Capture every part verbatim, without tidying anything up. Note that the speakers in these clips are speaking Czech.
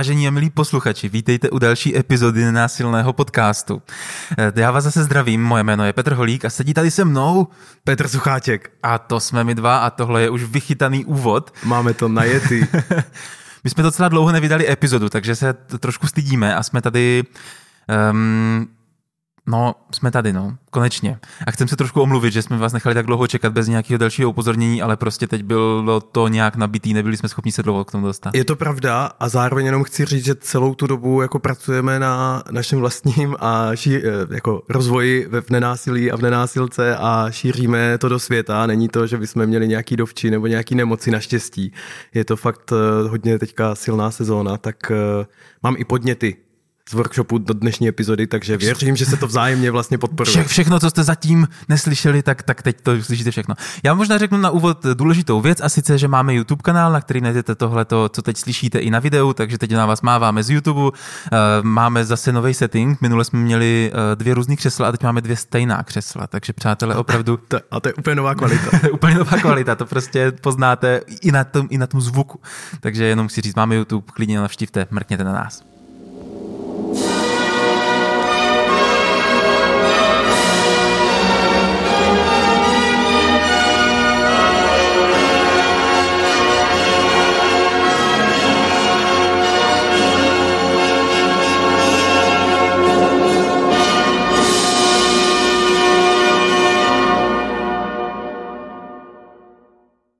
Vážení a milí posluchači, vítejte u další epizody Nenásilného podcastu. Já vás zase zdravím, moje jméno je Petr Holík a sedí tady se mnou Petr Suchátěk. A to jsme my dva a tohle je už vychytaný úvod. Máme to najetý. My jsme docela dlouho nevydali epizodu, takže se trošku stydíme a jsme tady... Um, No, jsme tady, no, konečně. A chcem se trošku omluvit, že jsme vás nechali tak dlouho čekat bez nějakého dalšího upozornění, ale prostě teď bylo to nějak nabitý, nebyli jsme schopni se dlouho k tomu dostat. Je to pravda a zároveň jenom chci říct, že celou tu dobu jako pracujeme na našem vlastním a ší, jako rozvoji v nenásilí a v nenásilce a šíříme to do světa. Není to, že bychom měli nějaký dovči nebo nějaký nemoci, naštěstí. Je to fakt hodně teďka silná sezóna, tak mám i podněty z workshopu do dnešní epizody, takže věřím, že se to vzájemně vlastně podporuje. Vše, všechno, co jste zatím neslyšeli, tak, tak teď to slyšíte všechno. Já možná řeknu na úvod důležitou věc, a sice, že máme YouTube kanál, na který najdete tohleto, co teď slyšíte i na videu, takže teď na vás máváme z YouTube. Máme zase nový setting, minule jsme měli dvě různý křesla a teď máme dvě stejná křesla, takže přátelé opravdu... To, a to je úplně nová kvalita. Úplně nová kvalita, to prostě poznáte i na tom, i na tom zvuku. Takže jenom chci říct, máme YouTube, klidně navštivte, mrkněte na nás.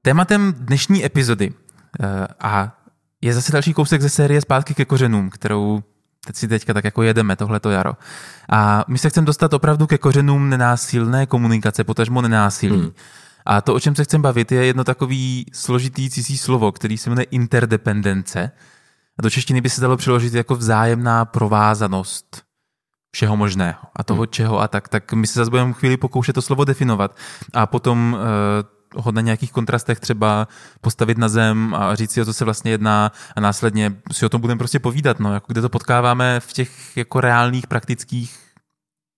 Tématem dnešní epizody a je zase další kousek ze série Zpátky ke kořenům, kterou teď si teďka tak jako jedeme, tohleto jaro. A my se chceme dostat opravdu ke kořenům nenásilné komunikace, potažmo nenásilí. Hmm. A to, o čem se chceme bavit, je jedno takový složitý cizí slovo, který se jmenuje interdependence. A do češtiny by se dalo přeložit jako vzájemná provázanost všeho možného a toho hmm. čeho a tak. Tak my se zase budeme chvíli pokoušet to slovo definovat a potom... Uh, ho na nějakých kontrastech třeba postavit na zem a říct si, o co se vlastně jedná a následně si o tom budeme prostě povídat, no, jako kde to potkáváme v těch jako reálných, praktických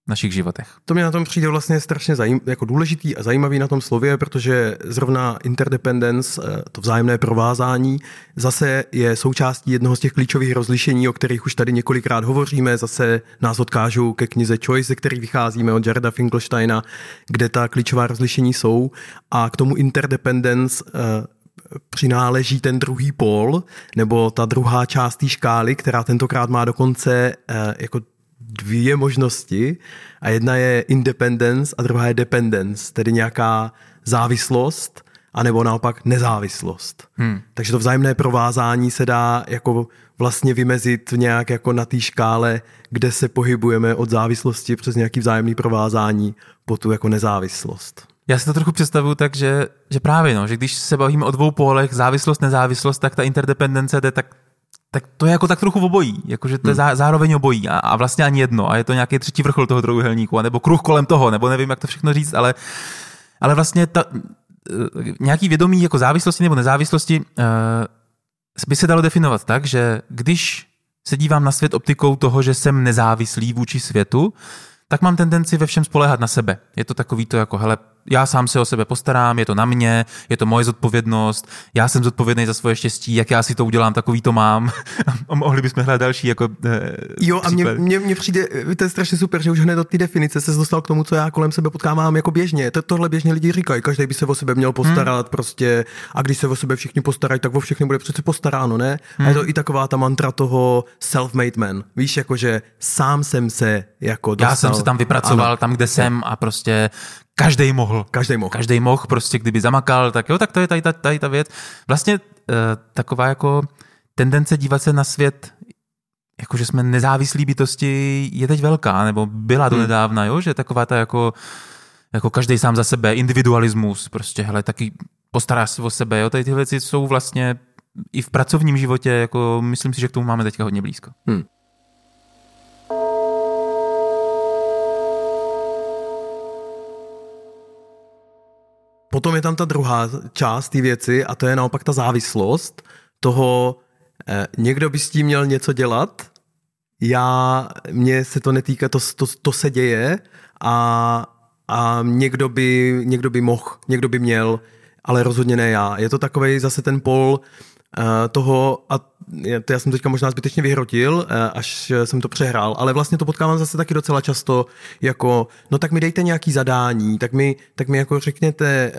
našich životech. To mě na tom přijde vlastně strašně zajím, jako důležitý a zajímavý na tom slově, protože zrovna interdependence, to vzájemné provázání, zase je součástí jednoho z těch klíčových rozlišení, o kterých už tady několikrát hovoříme. Zase nás odkážou ke knize Choice, ze který vycházíme od Jareda Finkelsteina, kde ta klíčová rozlišení jsou. A k tomu interdependence přináleží ten druhý pól, nebo ta druhá část té škály, která tentokrát má dokonce jako dvě možnosti a jedna je independence a druhá je dependence, tedy nějaká závislost anebo naopak nezávislost. Hmm. Takže to vzájemné provázání se dá jako vlastně vymezit nějak jako na té škále, kde se pohybujeme od závislosti přes nějaký vzájemný provázání po tu jako nezávislost. Já si to trochu představuju tak, že, že právě, no, že když se bavíme o dvou pólech, závislost, nezávislost, tak ta interdependence jde tak tak to je jako tak trochu obojí, jakože to je hmm. zároveň obojí a, a vlastně ani jedno a je to nějaký třetí vrchol toho trojúhelníku a nebo kruh kolem toho, nebo nevím, jak to všechno říct, ale, ale vlastně ta, nějaký vědomí jako závislosti nebo nezávislosti uh, by se dalo definovat tak, že když se dívám na svět optikou toho, že jsem nezávislý vůči světu, tak mám tendenci ve všem spoléhat na sebe. Je to takový to jako, hele, já sám se o sebe postarám, je to na mě, je to moje zodpovědnost, já jsem zodpovědný za svoje štěstí, jak já si to udělám, takový to mám. A mohli bychom hledat další jako eh, Jo, a mně, mně, mně přijde, to je strašně super, že už hned od té definice se dostal k tomu, co já kolem sebe potkávám jako běžně. To, tohle běžně lidi říkají, každý by se o sebe měl postarat hmm. prostě a když se o sebe všichni postarají, tak o všechny bude přece postaráno, ne? Hmm. A je to i taková ta mantra toho self-made man. Víš, jakože sám jsem se jako dostal. Já jsem se tam vypracoval, ano. Tam, kde jsem a prostě Každej mohl. Každej mohl. Každej mohl, prostě kdyby zamakal, tak jo, tak to je tady ta, tady ta věc. Vlastně uh, taková jako tendence dívat se na svět, jako že jsme nezávislí bytosti, je teď velká, nebo byla do nedávna, jo, že taková ta jako, jako každej sám za sebe, individualismus, prostě, hele, taky postaráš se o sebe, jo, tady ty věci jsou vlastně i v pracovním životě, jako myslím si, že k tomu máme teďka hodně blízko. Hmm. Potom je tam ta druhá část té věci a to je naopak ta závislost toho, eh, někdo by s tím měl něco dělat, já, mně se to netýká, to, to, to se děje a, a někdo by, někdo by mohl, někdo by měl, ale rozhodně ne já. Je to takovej zase ten pol eh, toho, a já jsem teďka možná zbytečně vyhrotil, až jsem to přehrál, ale vlastně to potkávám zase taky docela často, jako, no tak mi dejte nějaký zadání, tak mi, tak mi jako řekněte,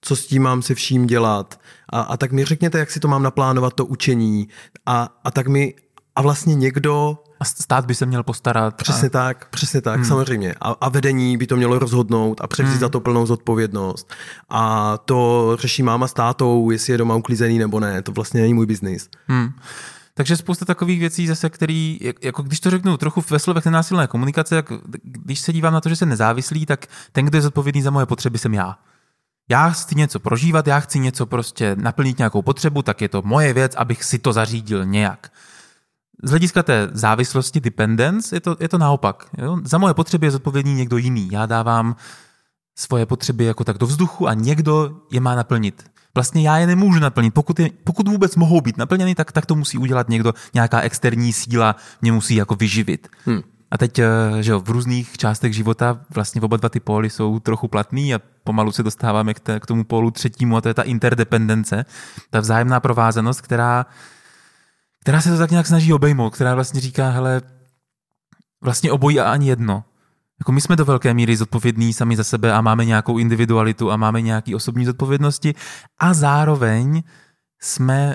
co s tím mám se vším dělat a, a tak mi řekněte, jak si to mám naplánovat, to učení a, a tak mi, a vlastně někdo... A stát by se měl postarat. Přesně a... tak, přesně tak, hmm. samozřejmě. A, a vedení by to mělo rozhodnout a převzít hmm. za to plnou zodpovědnost. A to řeší máma s tátou, jestli je doma uklizený nebo ne, to vlastně není můj biznis. Hmm. Takže spousta takových věcí zase, který, jako když to řeknu trochu ve slovech nenásilné komunikace, jak když se dívám na to, že jsem nezávislý, tak ten, kdo je zodpovědný za moje potřeby, jsem já. Já chci něco prožívat, já chci něco prostě naplnit nějakou potřebu, tak je to moje věc, abych si to zařídil nějak. Z hlediska té závislosti, dependence, je to, je to naopak. Jo? Za moje potřeby je zodpovědný někdo jiný. Já dávám svoje potřeby jako tak do vzduchu a někdo je má naplnit. Vlastně já je nemůžu naplnit. Pokud, je, pokud vůbec mohou být naplněny, tak, tak to musí udělat někdo. Nějaká externí síla mě musí jako vyživit. Hmm. A teď, že jo, v různých částech života vlastně oba dva ty póly jsou trochu platný a pomalu se dostáváme k, té, k tomu pólu třetímu a to je ta interdependence, ta vzájemná provázanost, která která se to tak nějak snaží obejmout, která vlastně říká, hele, vlastně obojí a ani jedno. Jako my jsme do velké míry zodpovědní sami za sebe a máme nějakou individualitu a máme nějaké osobní zodpovědnosti a zároveň jsme,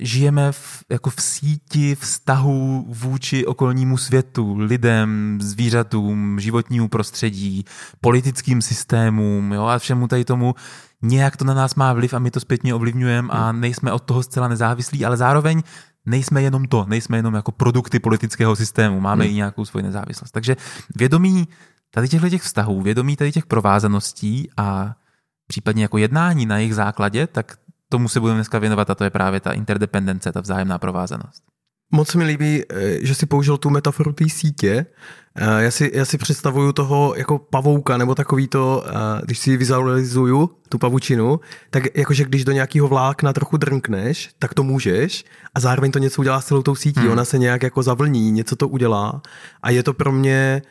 žijeme v, jako v síti vztahů vůči okolnímu světu, lidem, zvířatům, životnímu prostředí, politickým systémům, jo, a všemu tady tomu. Nějak to na nás má vliv a my to zpětně ovlivňujeme a nejsme od toho zcela nezávislí, ale zároveň nejsme jenom to, nejsme jenom jako produkty politického systému, máme hmm. i nějakou svoji nezávislost. Takže vědomí tady těchto těch vztahů, vědomí tady těch provázaností a případně jako jednání na jejich základě, tak tomu se budeme dneska věnovat a to je právě ta interdependence, ta vzájemná provázanost. Moc se mi líbí, že si použil tu metaforu té sítě. Já si, já si představuju toho jako pavouka, nebo takový to, když si vizualizuju tu pavučinu, tak jakože když do nějakého vlákna trochu drnkneš, tak to můžeš a zároveň to něco udělá s celou tou sítí. Hmm. Ona se nějak jako zavlní, něco to udělá a je to pro mě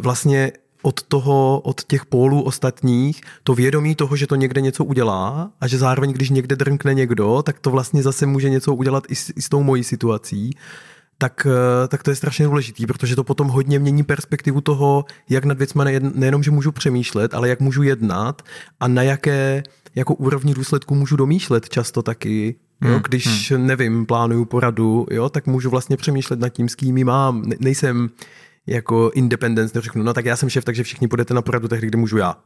vlastně od toho, od těch pólů ostatních, to vědomí toho, že to někde něco udělá a že zároveň, když někde drnkne někdo, tak to vlastně zase může něco udělat i s, i s tou mojí situací, tak, tak to je strašně důležitý, protože to potom hodně mění perspektivu toho, jak nad věcma nejen, nejenom, že můžu přemýšlet, ale jak můžu jednat a na jaké jako úrovni důsledků můžu domýšlet často taky. Jo, když, hmm. nevím, plánuju poradu, jo, tak můžu vlastně přemýšlet nad tím, s kým ji mám. Ne, nejsem... jako independence, neřeknu, no tak já jsem šéf, takže všichni půjdete na poradu tehdy, kdy můžu já.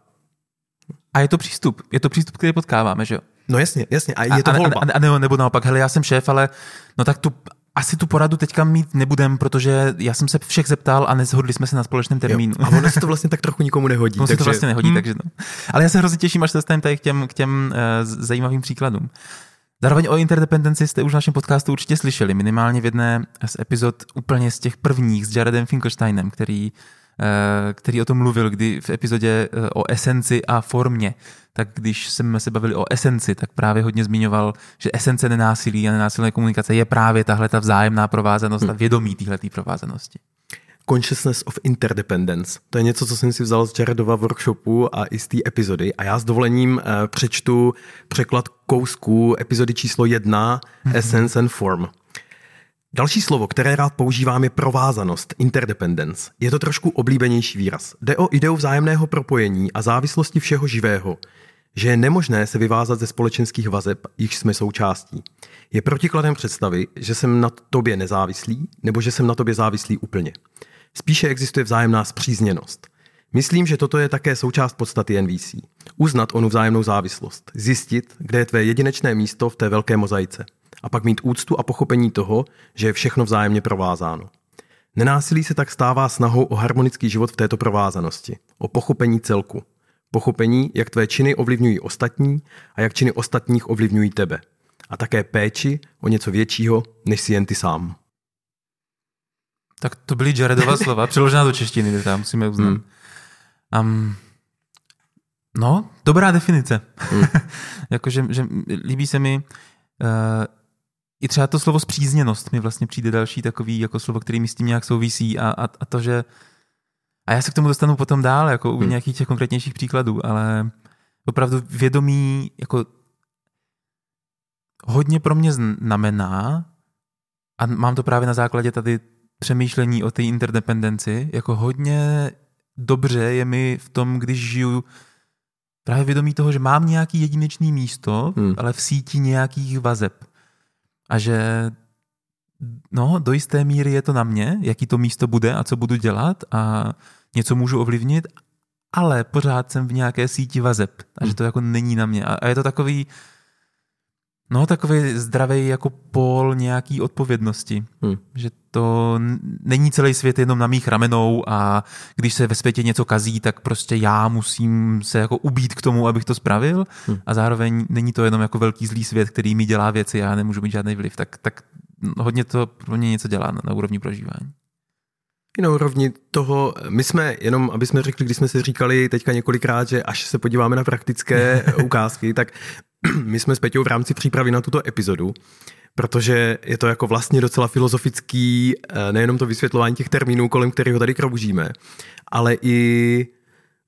A je to přístup, je to přístup, který potkáváme, že jo? No jasně, jasně, a je to volba. A, a, a nebo naopak, hele, já jsem šéf, ale no tak tu, asi tu poradu teďka mít nebudem, protože já jsem se všech zeptal a neshodli jsme se na společném termínu. Jo. A ono se to vlastně tak trochu nikomu nehodí. Ono takže... se to vlastně nehodí, hmm. takže no. Ale já se hrozně těším, až se dostaneme tady k těm, k těm uh, zajímavým příkladům. Zároveň o interdependenci jste už v našem podcastu určitě slyšeli, minimálně v jedné z epizod úplně z těch prvních s Jaredem Finkelsteinem, který, který o tom mluvil, kdy v epizodě o esenci a formě. Tak když jsme se bavili o esenci, tak právě hodně zmiňoval, že esence nenásilí a nenásilné komunikace je právě tahle ta vzájemná provázanost hmm. a vědomí téhleté provázanosti. Consciousness of Interdependence. To je něco, co jsem si vzal z Jaredova workshopu a i z té epizody. A já s dovolením přečtu překlad kousku epizody číslo jedna mm-hmm. Essence and Form. Další slovo, které rád používám, je provázanost, interdependence. Je to trošku oblíbenější výraz. Jde o ideu vzájemného propojení a závislosti všeho živého. Že je nemožné se vyvázat ze společenských vazeb, jichž jsme součástí. Je protikladem představy, že jsem na tobě nezávislý, nebo že jsem na tobě závislý úplně. Spíše existuje vzájemná spřízněnost. Myslím, že toto je také součást podstaty N V C. Uznat onu vzájemnou závislost, zjistit, kde je tvé jedinečné místo v té velké mozaice a pak mít úctu a pochopení toho, že je všechno vzájemně provázáno. Nenásilí se tak stává snahou o harmonický život v této provázanosti, o pochopení celku, pochopení, jak tvé činy ovlivňují ostatní a jak činy ostatních ovlivňují tebe a také péči o něco většího, než si jen ty sám. Tak to byly Jaredova slova, přeložená do češtiny, tam musíme uznat. Hmm. Um, no, dobrá definice. Hmm. Jakože že líbí se mi uh, i třeba to slovo spřízněnost mi vlastně přijde další takový jako slovo, který mi s tím nějak souvisí a, a, a to, že a já se k tomu dostanu potom dál, jako u hmm. nějakých těch konkrétnějších příkladů, ale opravdu vědomí, jako hodně pro mě znamená, a mám to právě na základě tady přemýšlení o té interdependenci, jako hodně dobře je mi v tom, když žiju právě vědomí toho, že mám nějaký jedinečný místo, hmm. ale v síti nějakých vazeb. A že no, do jisté míry je to na mě, jaký to místo bude a co budu dělat a něco můžu ovlivnit, ale pořád jsem v nějaké síti vazeb. A že to jako není na mě. A je to takový, no, takový zdravý jako pól nějaký odpovědnosti. Hmm. Že to není celý svět jenom na mých ramenou a když se ve světě něco kazí, tak prostě já musím se jako ubít k tomu, abych to spravil. Hmm. A zároveň není to jenom jako velký zlý svět, který mi dělá věci, já nemůžu mít žádný vliv. Tak, tak hodně to pro mě něco dělá na, na úrovni prožívání. I na úrovni toho, my jsme jenom, aby jsme řekli, když jsme si říkali teďka několikrát, že až se podíváme na praktické ukázky, tak my jsme s Peťou v rámci přípravy na tuto epizodu, protože je to jako vlastně docela filozofický, nejenom to vysvětlování těch termínů, kolem kterého tady kroužíme, ale i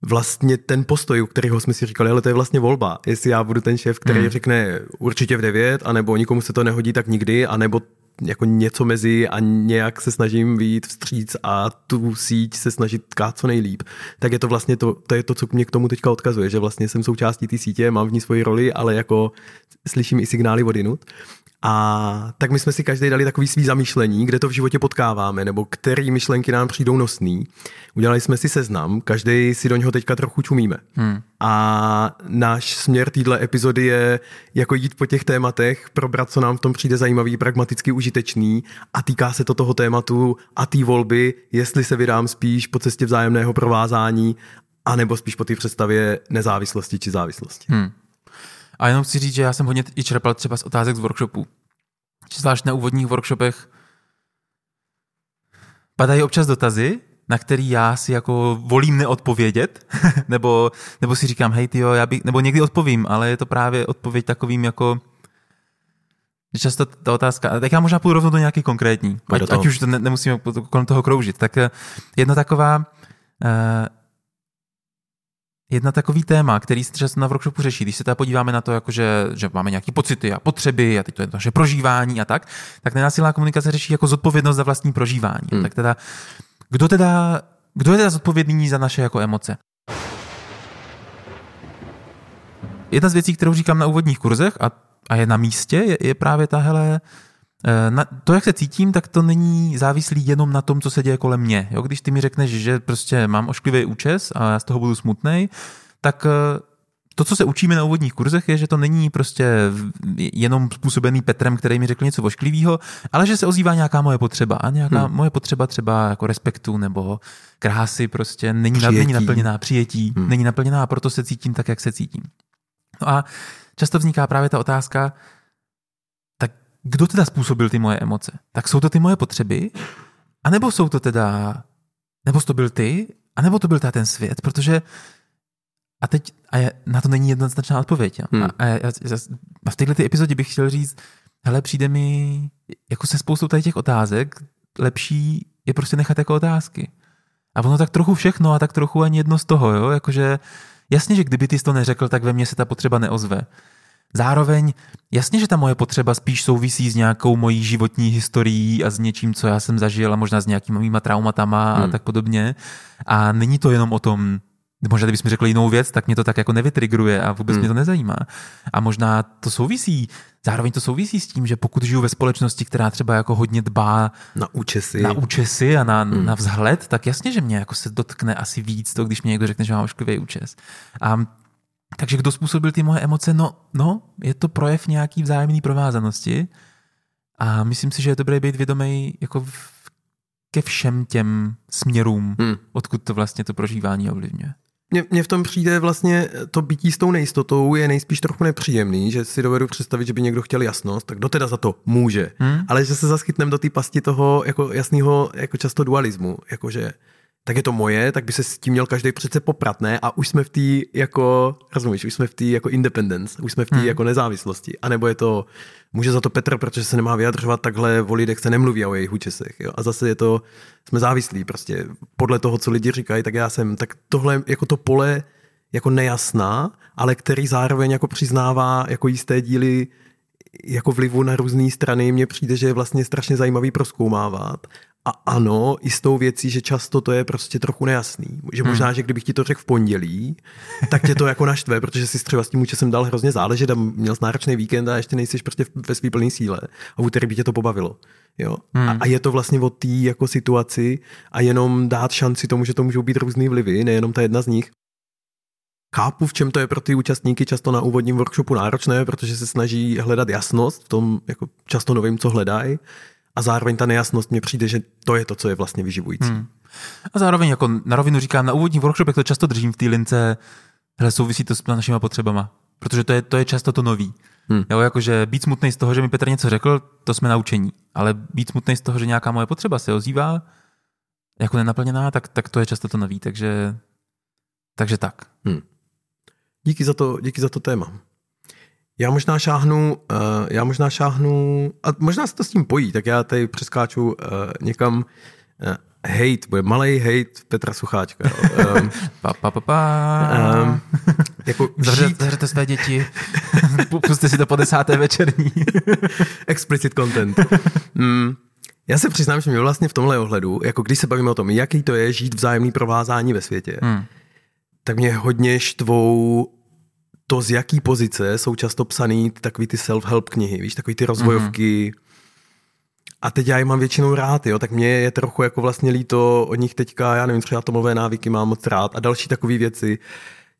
vlastně ten postoj, u kterého jsme si říkali, ale to je vlastně volba. Jestli já budu ten šéf, který hmm. řekne určitě v devět, anebo nikomu se to nehodí tak nikdy, anebo jako něco mezi a nějak se snažím vyjít vstříc a tu síť se snažit tkát co nejlíp, tak je to vlastně to, to je to, co mě k tomu teďka odkazuje, že vlastně jsem součástí té sítě, mám v ní svoji roli, ale jako slyším i signály odinut. A tak my jsme si každý dali takový svý zamýšlení, kde to v životě potkáváme, nebo který myšlenky nám přijdou nosný. Udělali jsme si seznam, každý si do něho teďka trochu čumíme. Hmm. A náš směr téhle epizody je jako jít po těch tématech, probrat, co nám v tom přijde zajímavý, pragmaticky užitečný a týká se to toho tématu a té volby, jestli se vydám spíš po cestě vzájemného provázání, anebo spíš po té představě nezávislosti či závislosti. Hmm. A jenom chci říct, že já jsem hodně i čerpal třeba z otázek z workshopů. Zvlášť na úvodních workshopech padají občas dotazy, na který já si jako volím neodpovědět, nebo, nebo si říkám, hej tyjo, já bych, nebo někdy odpovím, ale je to právě odpověď takovým jako, že často ta otázka, tak já možná půjdu rovnou do nějaký konkrétní, ať, ať už to ne, nemusíme kolem toho kroužit. Tak jedna taková, uh, Jedna takový téma, který se často na workshopu řeší, když se tady podíváme na to, jakože, že máme nějaké pocity a potřeby a teď to je naše prožívání a tak, tak nenásilná komunikace řeší jako zodpovědnost za vlastní prožívání. Hmm. Tak teda kdo, teda, kdo je teda zodpovědný za naše jako emoce? Jedna z věcí, kterou říkám na úvodních kurzech a, a je na místě, je, je právě tahle, na, to, jak se cítím, tak to není závislý jenom na tom, co se děje kolem mě. Jo, když ty mi řekneš, že prostě mám ošklivý účes a já z toho budu smutnej, tak to, co se učíme na úvodních kurzech, je, že to není prostě jenom způsobený Petrem, který mi řekl něco ošklivýho, ale že se ozývá nějaká moje potřeba. A nějaká hmm. moje potřeba třeba jako respektu nebo krásy prostě není, přijetí. není naplněná, přijetí, hmm. není naplněná a proto se cítím tak, jak se cítím. No a často vzniká právě ta otázka, kdo teda způsobil ty moje emoce? Tak jsou to ty moje potřeby? A nebo jsou to teda, nebo to byl ty? A nebo to byl teda ten svět? Protože a teď, a je, na to není jednoznačná odpověď. Hmm. A, a, a, a v této epizodě bych chtěl říct, hele, přijde mi, jako se spoustou tady těch otázek, lepší je prostě nechat jako otázky. A ono tak trochu všechno a tak trochu ani jedno z toho, jo? Jakože jasně, že kdyby ty jsi to neřekl, tak ve mně se ta potřeba neozve. Zároveň, jasně, že ta moje potřeba spíš souvisí s nějakou mojí životní historií a s něčím, co já jsem zažil a možná s nějakýma mýma traumatama hmm. a tak podobně. A není to jenom o tom, možná kdybych mi řekl jinou věc, tak mě to tak jako nevytrigruje a vůbec hmm. mě to nezajímá. A možná to souvisí, zároveň to souvisí s tím, že pokud žiju ve společnosti, která třeba jako hodně dbá na účesy, na účesy a na, hmm. na vzhled, tak jasně, že mě jako se dotkne asi víc to, když mě někdo řekne, že mám ošklivý účes. A takže kdo způsobil ty moje emoce? No, no, je to projev nějaký vzájemný provázanosti a myslím si, že je dobré být vědomý jako v, ke všem těm směrům, hmm. odkud to vlastně to prožívání ovlivňuje. Mně, mně v tom přijde vlastně to bytí s tou nejistotou je nejspíš trochu nepříjemný, že si dovedu představit, že by někdo chtěl jasnost, tak kdo teda za to může. Hmm. Ale že se zaskytnem do té pasti toho jako jasného jako často dualismu, jakože tak je to moje, tak by se s tím měl každý přece poprat, ne? A už jsme v té jako, rozumíš, už jsme v té jako independence, už jsme v té hmm. jako nezávislosti. A nebo je to, může za to Petr, protože se nemá vyjadřovat takhle, o lidech se nemluví a o jejich účesech, jo? A zase je to, jsme závislí prostě podle toho, co lidi říkají, tak já jsem, tak tohle jako to pole jako nejasná, ale který zároveň jako přiznává jako jisté díly jako vlivu na různé strany, mně přijde, že je vlastně strašně zajímavý prozkoumávat. A ano, i s tou věcí, že často to je prostě trochu nejasný. Že možná, hmm. že kdybych ti to řekl v pondělí, tak tě to jako naštve, protože jsi třeba s tím účasem dal hrozně záležet a měl jsi náročný víkend a ještě nejsiš prostě ve svý plný síle. A v úterý by tě to pobavilo. Jo? Hmm. A, a je to vlastně o té jako situaci a jenom dát šanci tomu, že to můžou být různý vlivy, nejenom ta jedna z nich. Chápu, v čem to je pro ty účastníky často na úvodním workshopu náročné, protože se snaží hledat jasnost v tom jako často novým, co hledají. A zároveň ta nejasnost mně přijde, že to je to, co je vlastně vyživující. Hmm. A zároveň jako na rovinu říkám, na úvodní workshop, jak to často držím v té lince, hele, souvisí to s našimi potřebama. Protože to je, to je často to nový. Hmm. Jo, jakože být smutnej z toho, že mi Petr něco řekl, to jsme naučení. Ale být smutnej z toho, že nějaká moje potřeba se ozývá, jako nenaplněná, tak, tak to je často to nový. Takže, takže tak. Hmm. Díky za to, díky za to téma. Já možná šáhnu, já možná šáhnu, a možná se to s tím pojí, tak já tady přeskáču někam hejt, bude malej hejt Petra Sucháťka. Um, pa, pa, pa, pa. Um, jako žít. Zavřete své děti, pusťte si to po desáté večerní. Explicit content. Mm. Já se přiznám, že mě vlastně v tomhle ohledu, jako když se bavíme o tom, jaký to je žít vzájemný provázání ve světě, hmm. tak mě hodně štvou to, z jaký pozice jsou často psaný takový ty self-help knihy, víš, takový ty rozvojovky. Mm. A teď já je mám většinou rád, jo, tak mě je trochu jako vlastně líto od nich teďka, já nevím, třeba atomové návyky mám moc rád a další takové věci.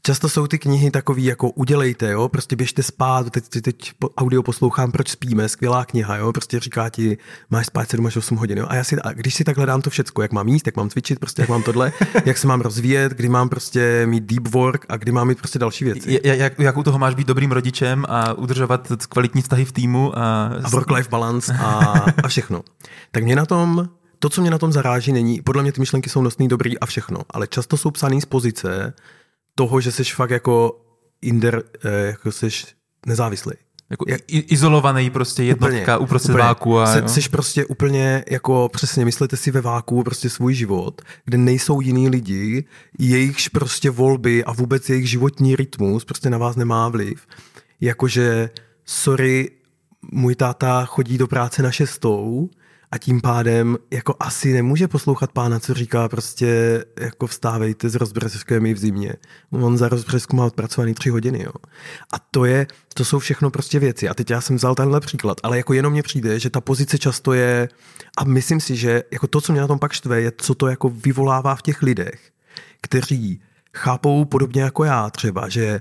Často jsou ty knihy takový jako udělejte, jo, prostě běžte spát, teď, teď audio poslouchám, proč spíme, skvělá kniha, jo, prostě říká ti, máš spát sedm až osm hodin, jo, a, já si, a když si takhle dám to všecko, jak mám jíst, jak mám cvičit, prostě jak mám tohle, jak se mám rozvíjet, kdy mám prostě mít deep work a kdy mám mít prostě další věci. Je, jak, jak u toho máš být dobrým rodičem a udržovat kvalitní vztahy v týmu. A, a work-life balance a, a všechno. Tak mě na tom, to, co mě na tom zaráží, není, podle mě ty myšlenky jsou nosný, dobrý a všechno, ale často jsou psaný z pozice toho, že jsi fakt jako inder, jako jsi nezávislý. Jako jak, izolovaný prostě jednotka úplně, uprostřed úplně, váku. A, se, jsi prostě úplně jako přesně, myslíte si ve váku prostě svůj život, kde nejsou jiný lidi, jejichž prostě volby a vůbec jejich životní rytmus prostě na vás nemá vliv. Jakože, sorry, můj táta chodí do práce na šestou, a tím pádem jako asi nemůže poslouchat pána, co říká prostě jako vstávejte z rozbřeskami v zimě. On za rozbřesku má odpracovaný tři hodiny, jo. A to je, to jsou všechno prostě věci. A teď já jsem vzal tenhle příklad, ale jako jenom mně přijde, že ta pozice často je, a myslím si, že jako to, co mě na tom pak štve, je, co to jako vyvolává v těch lidech, kteří chápou podobně jako já třeba, že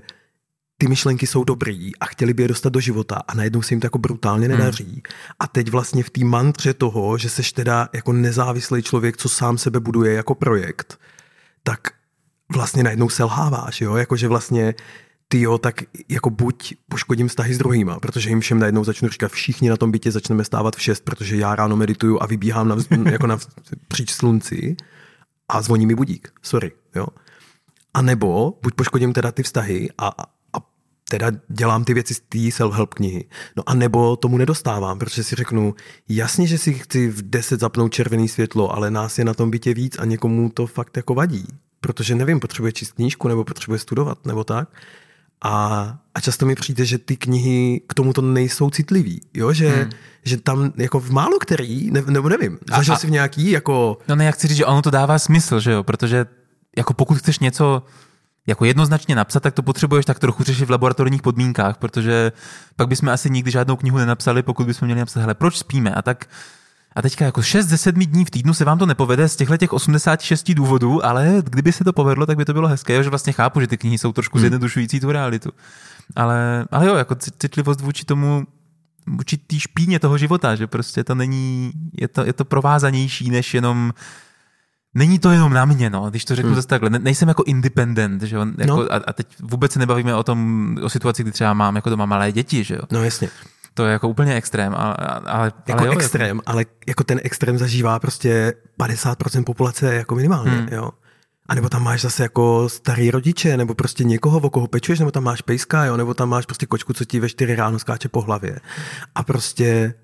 ty myšlenky jsou dobrý a chtěli by je dostat do života a najednou se jim to jako brutálně nedaří. Hmm. A teď vlastně v té mantře toho, že seš teda jako nezávislý člověk, co sám sebe buduje jako projekt, tak vlastně najednou selháváš, jo? Jakože vlastně ty jo, tak jako buď poškodím vztahy s druhýma, protože jim všem najednou začnu říkat, všichni na tom bytě začneme stávat v šest, protože já ráno medituju a vybíhám na, jako na příč slunci a zvoní mi budík. Sorry, jo? A nebo buď poškodím teda ty vztahy a teda dělám ty věci z té self-help knihy. No a nebo tomu nedostávám, protože si řeknu, jasně, že si chci v deset zapnout červené světlo, ale nás je na tom bytě víc a někomu to fakt jako vadí. Protože nevím, potřebuje číst knížku nebo potřebuje studovat nebo tak. A, a často mi přijde, že ty knihy k tomu to nejsou citlivý. Jo? Že, hmm. že tam jako v málo který, ne, nebo nevím, zažil si v nějaký jako... No ne, já chci říct, že ono to dává smysl, že jo? Protože jako pokud chceš něco... jako jednoznačně napsat, tak to potřebuješ tak trochu řešit v laboratorních podmínkách, protože pak bychom asi nikdy žádnou knihu nenapsali, pokud bychom měli napsat, hele, proč spíme? A tak a teďka jako šest ze sedmi dní v týdnu se vám to nepovede z těchto těch osmdesáti šesti důvodů, ale kdyby se to povedlo, tak by to bylo hezké, že vlastně chápu, že ty knihy jsou trošku zjednodušující tu realitu. Ale, ale jo, jako citlivost vůči tomu, vůči té špíně toho života, že prostě to není, je to, je to provázanější než jenom není to jenom na mě, no, když to řeknu hmm. zase takhle. Ne, nejsem jako independent, že jo? Jako, no. a, a teď vůbec se nebavíme o tom, o situaci, kdy třeba mám jako doma malé děti, že jo? No jasně. To je jako úplně extrém. Ale, ale, jako ale jo, extrém, jako... ale jako ten extrém zažívá prostě padesát procent populace jako minimálně, hmm. jo? A nebo tam máš zase jako starý rodiče, nebo prostě někoho, o koho pečuješ, nebo tam máš pejska, jo? Nebo tam máš prostě kočku, co ti ve čtyři ráno skáče po hlavě. A prostě...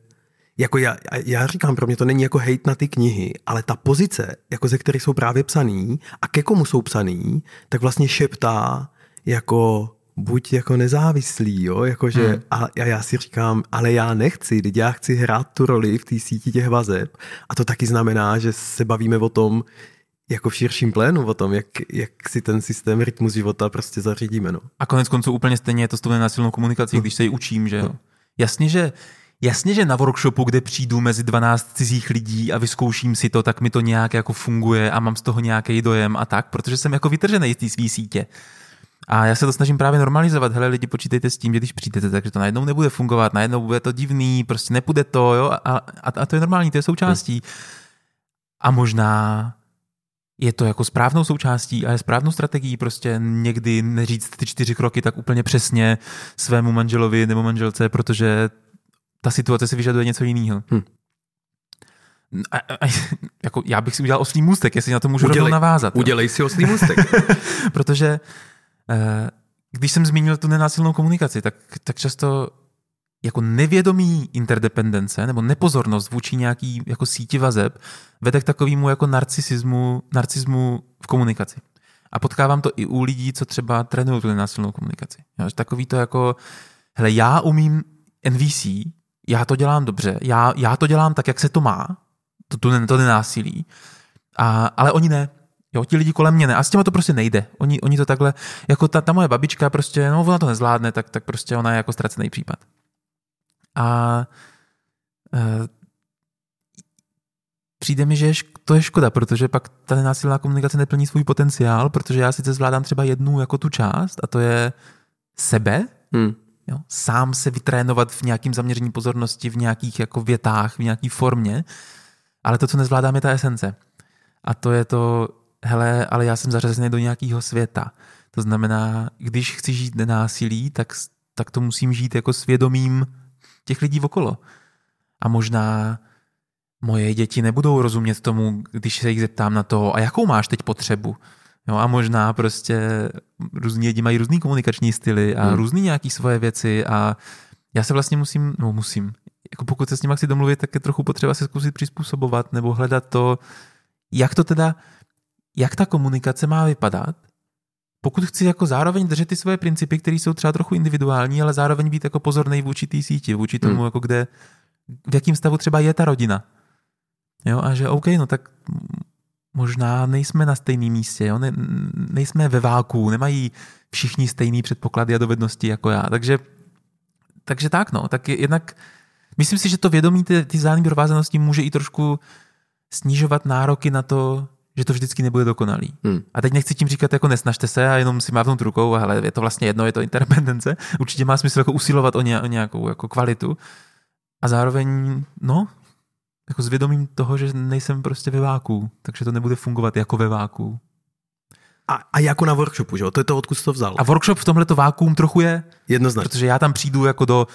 Jako já, já říkám, pro mě to není jako hejt na ty knihy, ale ta pozice, jako ze kterých jsou právě psaný a ke komu jsou psaný, tak vlastně šeptá jako buď jako nezávislý, jo, jakože hmm. a, a já si říkám, ale já nechci, teď já chci hrát tu roli v té síti těch vazeb a to taky znamená, že se bavíme o tom, jako v širším plénu o tom, jak, jak si ten systém rytmus života prostě zařídíme. No. A konec konců úplně stejně je to s tou nenásilnou komunikací, no. Když se ji učím, že jo. No. Jasně, že Jasně, že na workshopu, kde přijdu mezi dvanáct cizích lidí a vyzkouším si to, tak mi to nějak jako funguje a mám z toho nějaký dojem a tak, protože jsem jako vytržený z té svý sítě. A já se to snažím právě normalizovat. Hele, lidi, počítejte s tím, že když přijdete, takže to najednou nebude fungovat, najednou bude to divný, prostě nepůjde to, jo, a, a, a to je normální, to je součástí. A možná je to jako správnou součástí a je správnou strategií prostě někdy neříct ty čtyři kroky tak úplně přesně svému manželovi nebo manželce, protože ta situace si vyžaduje něco jiného. Hmm. A, a, jako já bych si udělal oslý můstek, jestli na to můžu udělej, rovnou navázat. Udělej si oslý můstek. Protože když jsem zmínil tu nenásilnou komunikaci, tak, tak často jako nevědomí interdependence nebo nepozornost vůči nějaký jako síti vazeb vede k takovému jako narcisismu, narcismu v komunikaci. A potkávám to i u lidí, co třeba trénují tu nenásilnou komunikaci. Takový to jako, hele, já umím N V C, já to dělám dobře, já, já to dělám tak, jak se to má, to, to, to nenásilí, a, ale oni ne, jo, ti lidi kolem mě ne, a s těma to prostě nejde, oni, oni to takhle, jako ta, ta moje babička prostě, no ona to nezvládne, tak, tak prostě ona je jako ztracený případ. A e, přijde mi, že to je škoda, protože pak ta nenásilná komunikace neplní svůj potenciál, protože já sice zvládám třeba jednu jako tu část, a to je sebe, hmm. Jo, sám se vytrénovat v nějakým zaměření pozornosti, v nějakých jako větách, v nějaký formě, ale to, co nezvládám, je ta esence. A to je to, hele, ale já jsem zařazený do nějakého světa. To znamená, když chci žít nenásilí, tak, tak to musím žít jako svědomím těch lidí okolo. A možná moje děti nebudou rozumět tomu, když se jich zeptám na to, a jakou máš teď potřebu? No a možná prostě různí lidi mají různý komunikační styly a hmm. různý nějaký svoje věci a já se vlastně musím, no musím, jako pokud se s nima chci domluvit, tak je trochu potřeba se zkusit přizpůsobovat nebo hledat to, jak to teda, jak ta komunikace má vypadat, pokud chci jako zároveň držet ty svoje principy, které jsou třeba trochu individuální, ale zároveň být jako pozornej vůči té síti, vůči tomu, hmm. jako kde, v jakém stavu třeba je ta rodina. Jo, a že OK, no tak možná nejsme na stejném místě, jo? Ne, nejsme ve váku, nemají všichni stejný předpoklady a dovednosti jako já. Takže, takže tak, no. Tak jednak myslím si, že to vědomí ty, ty zájemné provázanosti může i trošku snižovat nároky na to, že to vždycky nebude dokonalý. Hmm. A teď nechci tím říkat, jako nesnažte se a jenom si mávnout rukou a hele, je to vlastně jedno, je to interdependence. Určitě má smysl jako usilovat o, ně, o nějakou jako kvalitu. A zároveň, no... jako s vědomím toho, že nejsem prostě ve váku, takže to nebude fungovat jako ve váku. A, a jako na workshopu, že jo? To je to, odkud jsi to vzal. A workshop v tomhleto vákuum trochu je? Jednoznačně. Protože já tam přijdu jako do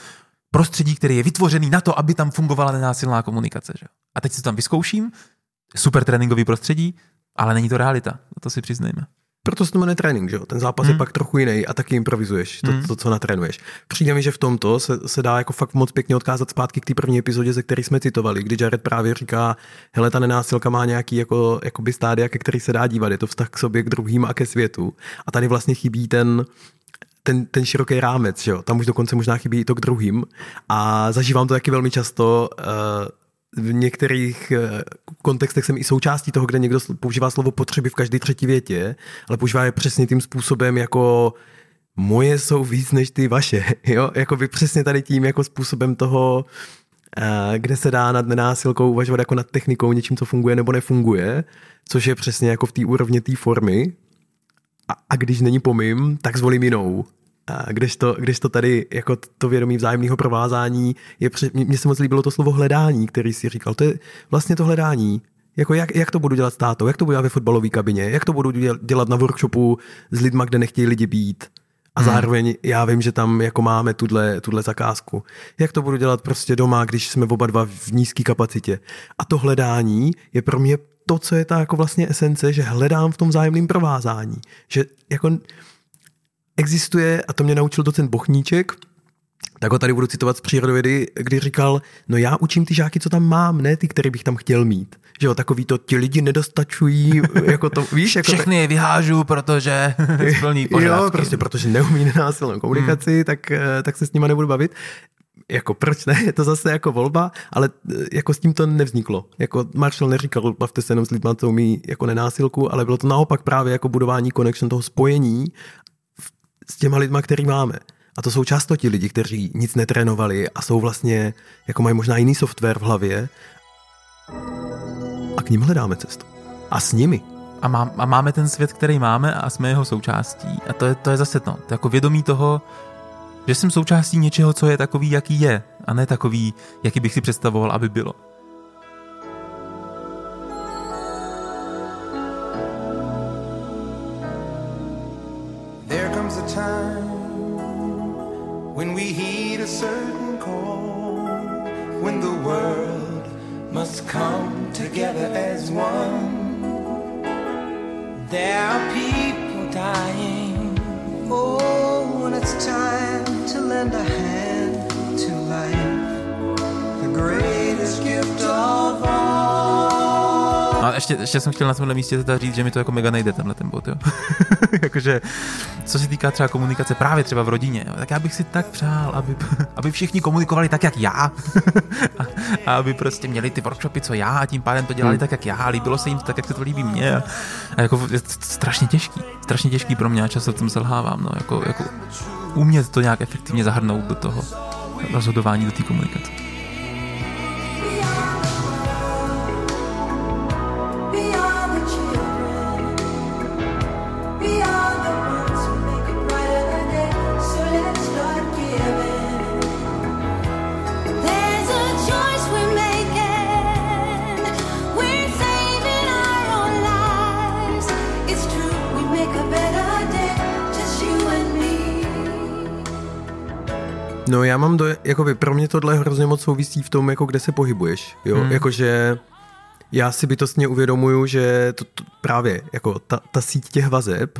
prostředí, které je vytvořený na to, aby tam fungovala nenásilná komunikace, že jo? A teď si to tam vyzkouším, super tréninkový prostředí, ale není to realita, to si přiznejme. Proto se to jmenuje trénink, že jo? Ten zápas hmm. je pak trochu jiný a taky improvizuješ to, hmm. to co natrénuješ. Přijde mi, že v tomto se, se dá jako fakt moc pěkně odkázat zpátky k té první epizodě, ze které jsme citovali, kdy Jared právě říká, hele, ta nenásilka má nějaký jako, jakoby stádia, ke který se dá dívat, je to vztah k sobě, k druhým a ke světu. A tady vlastně chybí ten... Ten, ten široký rámec, že jo? Tam už dokonce možná chybí i to k druhým. A zažívám to taky velmi často... Uh, v některých kontextech jsem i součástí toho, kde někdo používá slovo potřeby v každé třetí větě, ale používá je přesně tím způsobem jako moje jsou víc než ty vaše. Jo? Jakoby přesně tady tím jako způsobem toho, kde se dá nad nenásilkou uvažovat jako nad technikou, něčím, co funguje nebo nefunguje, což je přesně jako v té úrovni té formy a, a když není pomím, tak zvolím jinou. Když to, když to tady jako to vědomí vzájemného provázání je, mně se moc líbilo to slovo hledání, který si říkal, to je vlastně to hledání, jako jak, jak to budu dělat s tátou, jak to budu dělat ve fotbalové kabině, jak to budu dělat na workshopu s lidma, kde nechtějí lidi být a hmm. zároveň já vím, že tam jako máme tuhle, tuhle zakázku, jak to budu dělat prostě doma, když jsme oba dva v nízké kapacitě a to hledání je pro mě to, co je ta jako vlastně esence, že hledám v tom vzájemném provázání, že jako existuje, a to mě naučil docent Bochníček, tak ho tady budu citovat z přírodovědy, kdy říkal, no já učím ty žáky, co tam mám, ne ty, který bych tam chtěl mít. Že jo, takový to, ti lidi nedostačují, jako to, víš? Jako všechny tak... je vyhážu, protože splní požadavky. Jo, prostě, protože neumí nenásilnou komunikaci, hmm. tak, tak se s nima nebudu bavit. Jako proč ne, je to zase jako volba, ale jako s tím to nevzniklo. Jako Marshall neříkal, bavte se jenom s lidmi, co umí jako nenásilku, ale bylo to naopak právě jako budování connection, toho spojení s těma lidma, který máme. A to jsou často ti lidi, kteří nic netrénovali a jsou vlastně, jako mají možná jiný software v hlavě. A k nim hledáme cestu. A s nimi. A, má, a máme ten svět, který máme a jsme jeho součástí. A to je, to je zase to. To je jako vědomí toho, že jsem součástí něčeho, co je takový, jaký je, a ne takový, jaký bych si představoval, aby bylo. There comes a time when we heed a certain call, when the world must come together as one. There are people dying, oh, and it's time to lend a hand to life, the greatest gift of all. A ještě, ještě jsem chtěl na tomhle místě teda říct, že mi to jako mega nejde tenhle ten bod, jo. Jakože, co se týká třeba komunikace právě třeba v rodině, jo, tak já bych si tak přál, aby, aby všichni komunikovali tak, jak já. a, a aby prostě měli ty workshopy, co já, a tím pádem to dělali hmm. tak, jak já. Líbilo se jim tak, jak se to líbí mně. A, a jako je to strašně těžký. Strašně těžký pro mě a často v tom selhávám, no. Jako, jako umět to nějak efektivně zahrnout do toho rozhodování, do té komunikace. No já mám, do, jakoby pro mě tohle hrozně moc souvisí v tom, jako kde se pohybuješ, jo, hmm. jakože já si bytostně uvědomuju, že to, to právě, jako ta, ta síť těch vazeb,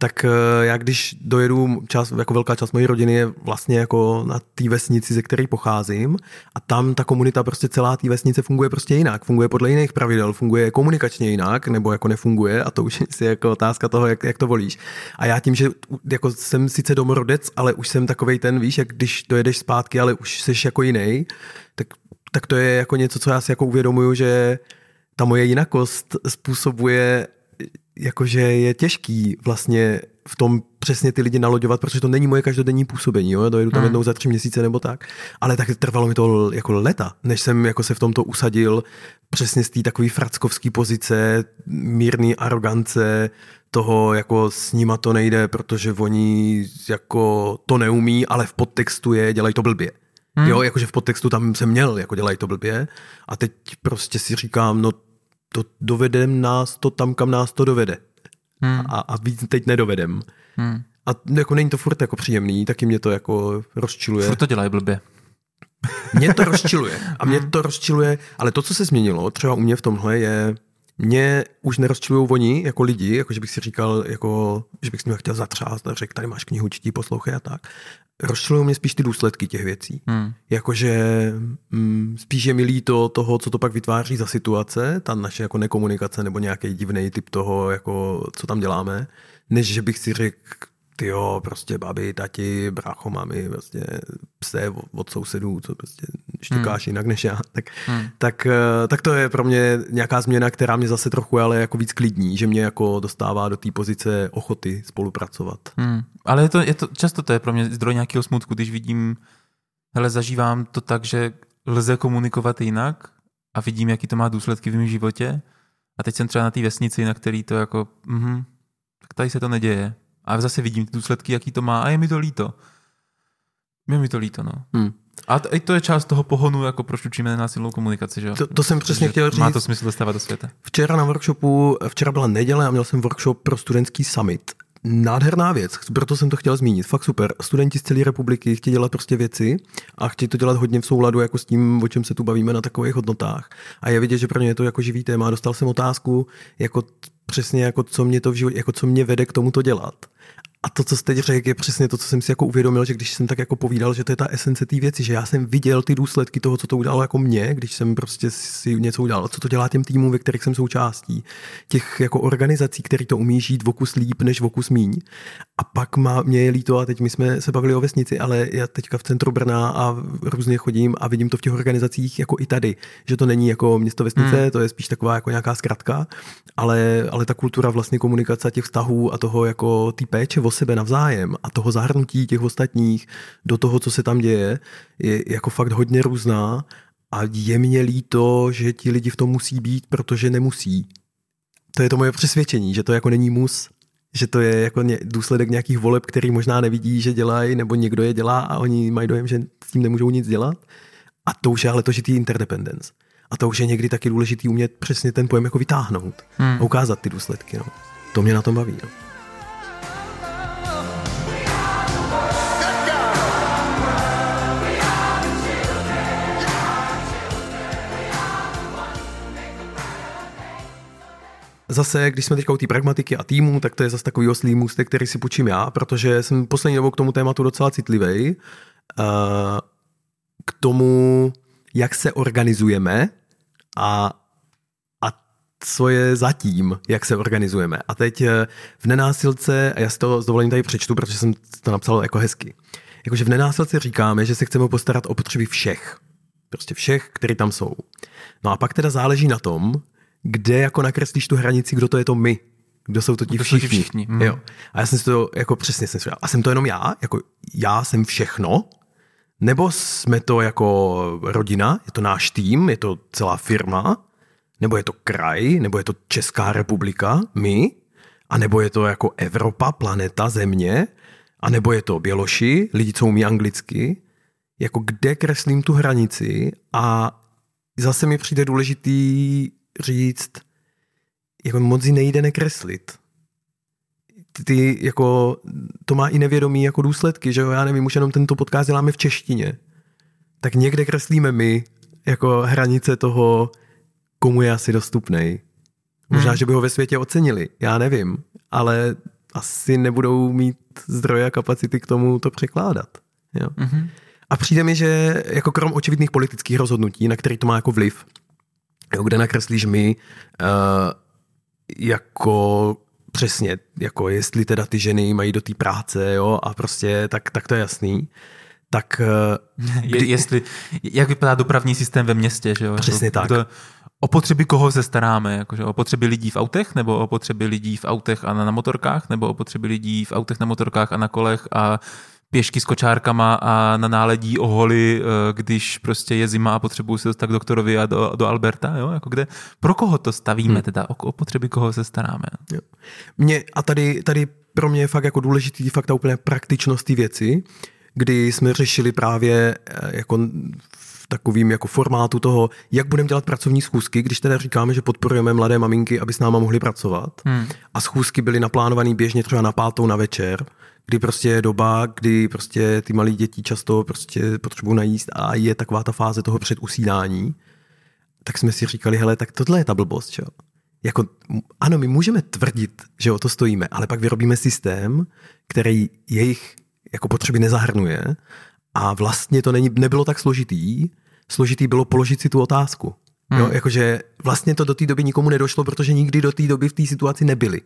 tak já když dojedu, čas, jako velká část mojí rodiny je vlastně jako na té vesnici, ze které pocházím, a tam ta komunita prostě celá té vesnice funguje prostě jinak, funguje podle jiných pravidel, funguje komunikačně jinak, nebo jako nefunguje, a to už je jako otázka toho, jak, jak to volíš. A já tím, že jako jsem sice domorodec, ale už jsem takovej ten, víš, jak když dojedeš zpátky, ale už seš jako jinej, tak, tak to je jako něco, co já si jako uvědomuju, že ta moje jinakost způsobuje, jakože je těžký vlastně v tom přesně ty lidi naloďovat, protože to není moje každodenní působení, jo? Já dojedu tam jednou za tři měsíce nebo tak, ale tak trvalo mi to jako leta, než jsem jako se v tomto usadil přesně z té takové frackovské pozice, mírný arogance, toho jako s nima to nejde, protože oni jako to neumí, ale v podtextu je, dělají to blbě. Hmm. Jo, jakože v podtextu tam jsem měl, jako dělají to blbě, a teď prostě si říkám, no to dovedem nás to tam, kam nás to dovede. Hmm. A, a víc teď nedovedem. Hmm. A jako není to furt jako příjemný, taky mě to jako rozčiluje. Furt to dělají blbě. Mě to rozčiluje. A mě to rozčiluje, ale to, co se změnilo, třeba u mě v tomhle je, mě už nerozčilujou oni jako lidi, jako že bych si říkal, jako, že bych s nimi chtěl zatřást a řekl, tady máš knihu, čtí, poslouchej a tak. Rozčilujou mě spíš ty důsledky těch věcí. Hmm. Jakože mm, spíš je mi líto toho, co to pak vytváří za situace, ta naše jako nekomunikace nebo nějaký divný typ toho, jako, co tam děláme, než že bych si řekl, tyjo, prostě babi, tati, brácho, mami, prostě pse od sousedů, co prostě štěkáš hmm. jinak než já. Tak, hmm. tak, tak to je pro mě nějaká změna, která mě zase trochu ale jako víc klidní, že mě jako dostává do té pozice ochoty spolupracovat. Hmm. Ale je to, je to, často to je pro mě zdroj nějakého smutku, když vidím, hele, zažívám to tak, že lze komunikovat jinak a vidím, jaký to má důsledky v mém životě. A teď jsem třeba na té vesnici, na který to jako, mhm, tak tady se to neděje. A zase vidím ty důsledky, jaký to má, a je mi to líto. Je mi to líto, no. Hmm. A to, to je část toho pohonu, jako proč učíme nenásilnou komunikaci, že jo? To, to jsem přesně protože chtěl říct. Má to smysl dostávat do světa. Včera na workshopu, včera byla neděle a měl jsem workshop pro studentský summit. Nádherná věc, proto jsem to chtěl zmínit. Fakt super. Studenti z celé republiky chtějí dělat prostě věci a chtějí to dělat hodně v souladu jako s tím, o čem se tu bavíme na takových hodnotách. A je vidět, že pro ně je to jako živý téma. Dostal jsem otázku, jako přesně jako co mě to v životě, jako co mě vede k tomu to dělat. A to, co jste teď řekl, je přesně to, co jsem si jako uvědomil, že když jsem tak jako povídal, že to je ta esence té věci, že já jsem viděl ty důsledky toho, co to udělalo jako mě, když jsem prostě si něco udělal, co to dělá těm týmům, ve kterých jsem součástí, těch jako organizací, které to umí žít vokus líp než vokus míň. A pak má, mě je líto, a teď my jsme se bavili o vesnici, ale já teďka v centru Brna a různě chodím a vidím to v těch organizacích jako i tady, že to není jako město vesnice, hmm. to je spíš taková jako nějaká zkratka, ale, ale ta kultura vlastně komunikace těch vztahů a toho jako té péče o sebe navzájem a toho zahrnutí těch ostatních do toho, co se tam děje, je jako fakt hodně různá a je mně líto, že ti lidi v tom musí být, protože nemusí. To je to moje přesvědčení, že to jako není mus, že to je jako důsledek nějakých voleb, který možná nevidí, že dělají, nebo někdo je dělá a oni mají dojem, že s tím nemůžou nic dělat. A to už je ale to, že ty interdependence. A to už je někdy taky důležitý umět přesně ten pojem jako vytáhnout hmm. a ukázat ty důsledky. No. To mě na tom baví. No. Zase, když jsme teďka u té pragmatiky a týmu, tak to je zase takový oslý můstek, který si půjčím já, protože jsem poslední dobou k tomu tématu docela citlivej. K tomu, jak se organizujeme a, a co je zatím, jak se organizujeme. A teď v nenásilce, a já si to s dovolením tady přečtu, protože jsem to napsal jako hezky, jakože v nenásilce říkáme, že se chceme postarat o potřeby všech. Prostě všech, kteří tam jsou. No a pak teda záleží na tom, kde jako nakreslíš tu hranici, kdo to je to my, kdo jsou to ti všichni. všichni. Hmm. Jo. A já jsem si to jako přesně jsem si a jsem to jenom já, jako já jsem všechno, nebo jsme to jako rodina, je to náš tým, je to celá firma, nebo je to kraj, nebo je to Česká republika, my, a nebo je to jako Evropa, planeta, země, a nebo je to Běloši, lidi, co umí anglicky, jako kde kreslím tu hranici a zase mi přijde důležitý říct, jako moc ji nejde nekreslit. Ty, ty, jako, to má i nevědomí jako důsledky, že jo, já nevím, už jenom tento podcast děláme v češtině. Tak někde kreslíme my jako hranice toho, komu je asi dostupnej. Možná, hmm. že by ho ve světě ocenili, já nevím, ale asi nebudou mít zdroje a kapacity k tomu to překládat. Jo? Hmm. A přijde mi, že jako krom očividných politických rozhodnutí, na který to má jako vliv, kde nakreslíš my, jako přesně, jako jestli teda ty ženy mají do té práce, jo, a prostě tak, tak to je jasný. Tak kdy... Je, jestli, jak vypadá dopravní systém ve městě, že jo? Přesně tak. Kdo, o potřeby koho se staráme, jakože o potřeby lidí v autech, nebo o potřeby lidí v autech a na, na motorkách, nebo o potřeby lidí v autech, na motorkách a na kolech a pěšky s kočárkama a na náledí oholy, když prostě je zima a potřebuju se dostat k doktorovi a do, do Alberta, jo? Jako kde, pro koho to stavíme hmm. teda, o, o potřeby koho se staráme. Jo. Mě, a tady, tady pro mě je fakt jako důležitý fakt ta úplně praktičnost ty věci, kdy jsme řešili právě jako v takovým jako formátu toho, jak budeme dělat pracovní schůzky, když teda říkáme, že podporujeme mladé maminky, aby s náma mohly pracovat. Hmm. A schůzky byly naplánované běžně třeba na pátou na večer, kdy prostě je doba, kdy prostě ty malí děti často prostě potřebují najíst a je taková ta fáze toho předusínání, tak jsme si říkali, hele, tak tohle je ta blbost, čo? Jako, ano, my můžeme tvrdit, že o to stojíme, ale pak vyrobíme systém, který jejich jako potřeby nezahrnuje a vlastně to není, nebylo tak složitý, složitý bylo položit si tu otázku. Hmm. Jo, jakože vlastně to do té doby nikomu nedošlo, protože nikdy do té doby v té situaci nebyli.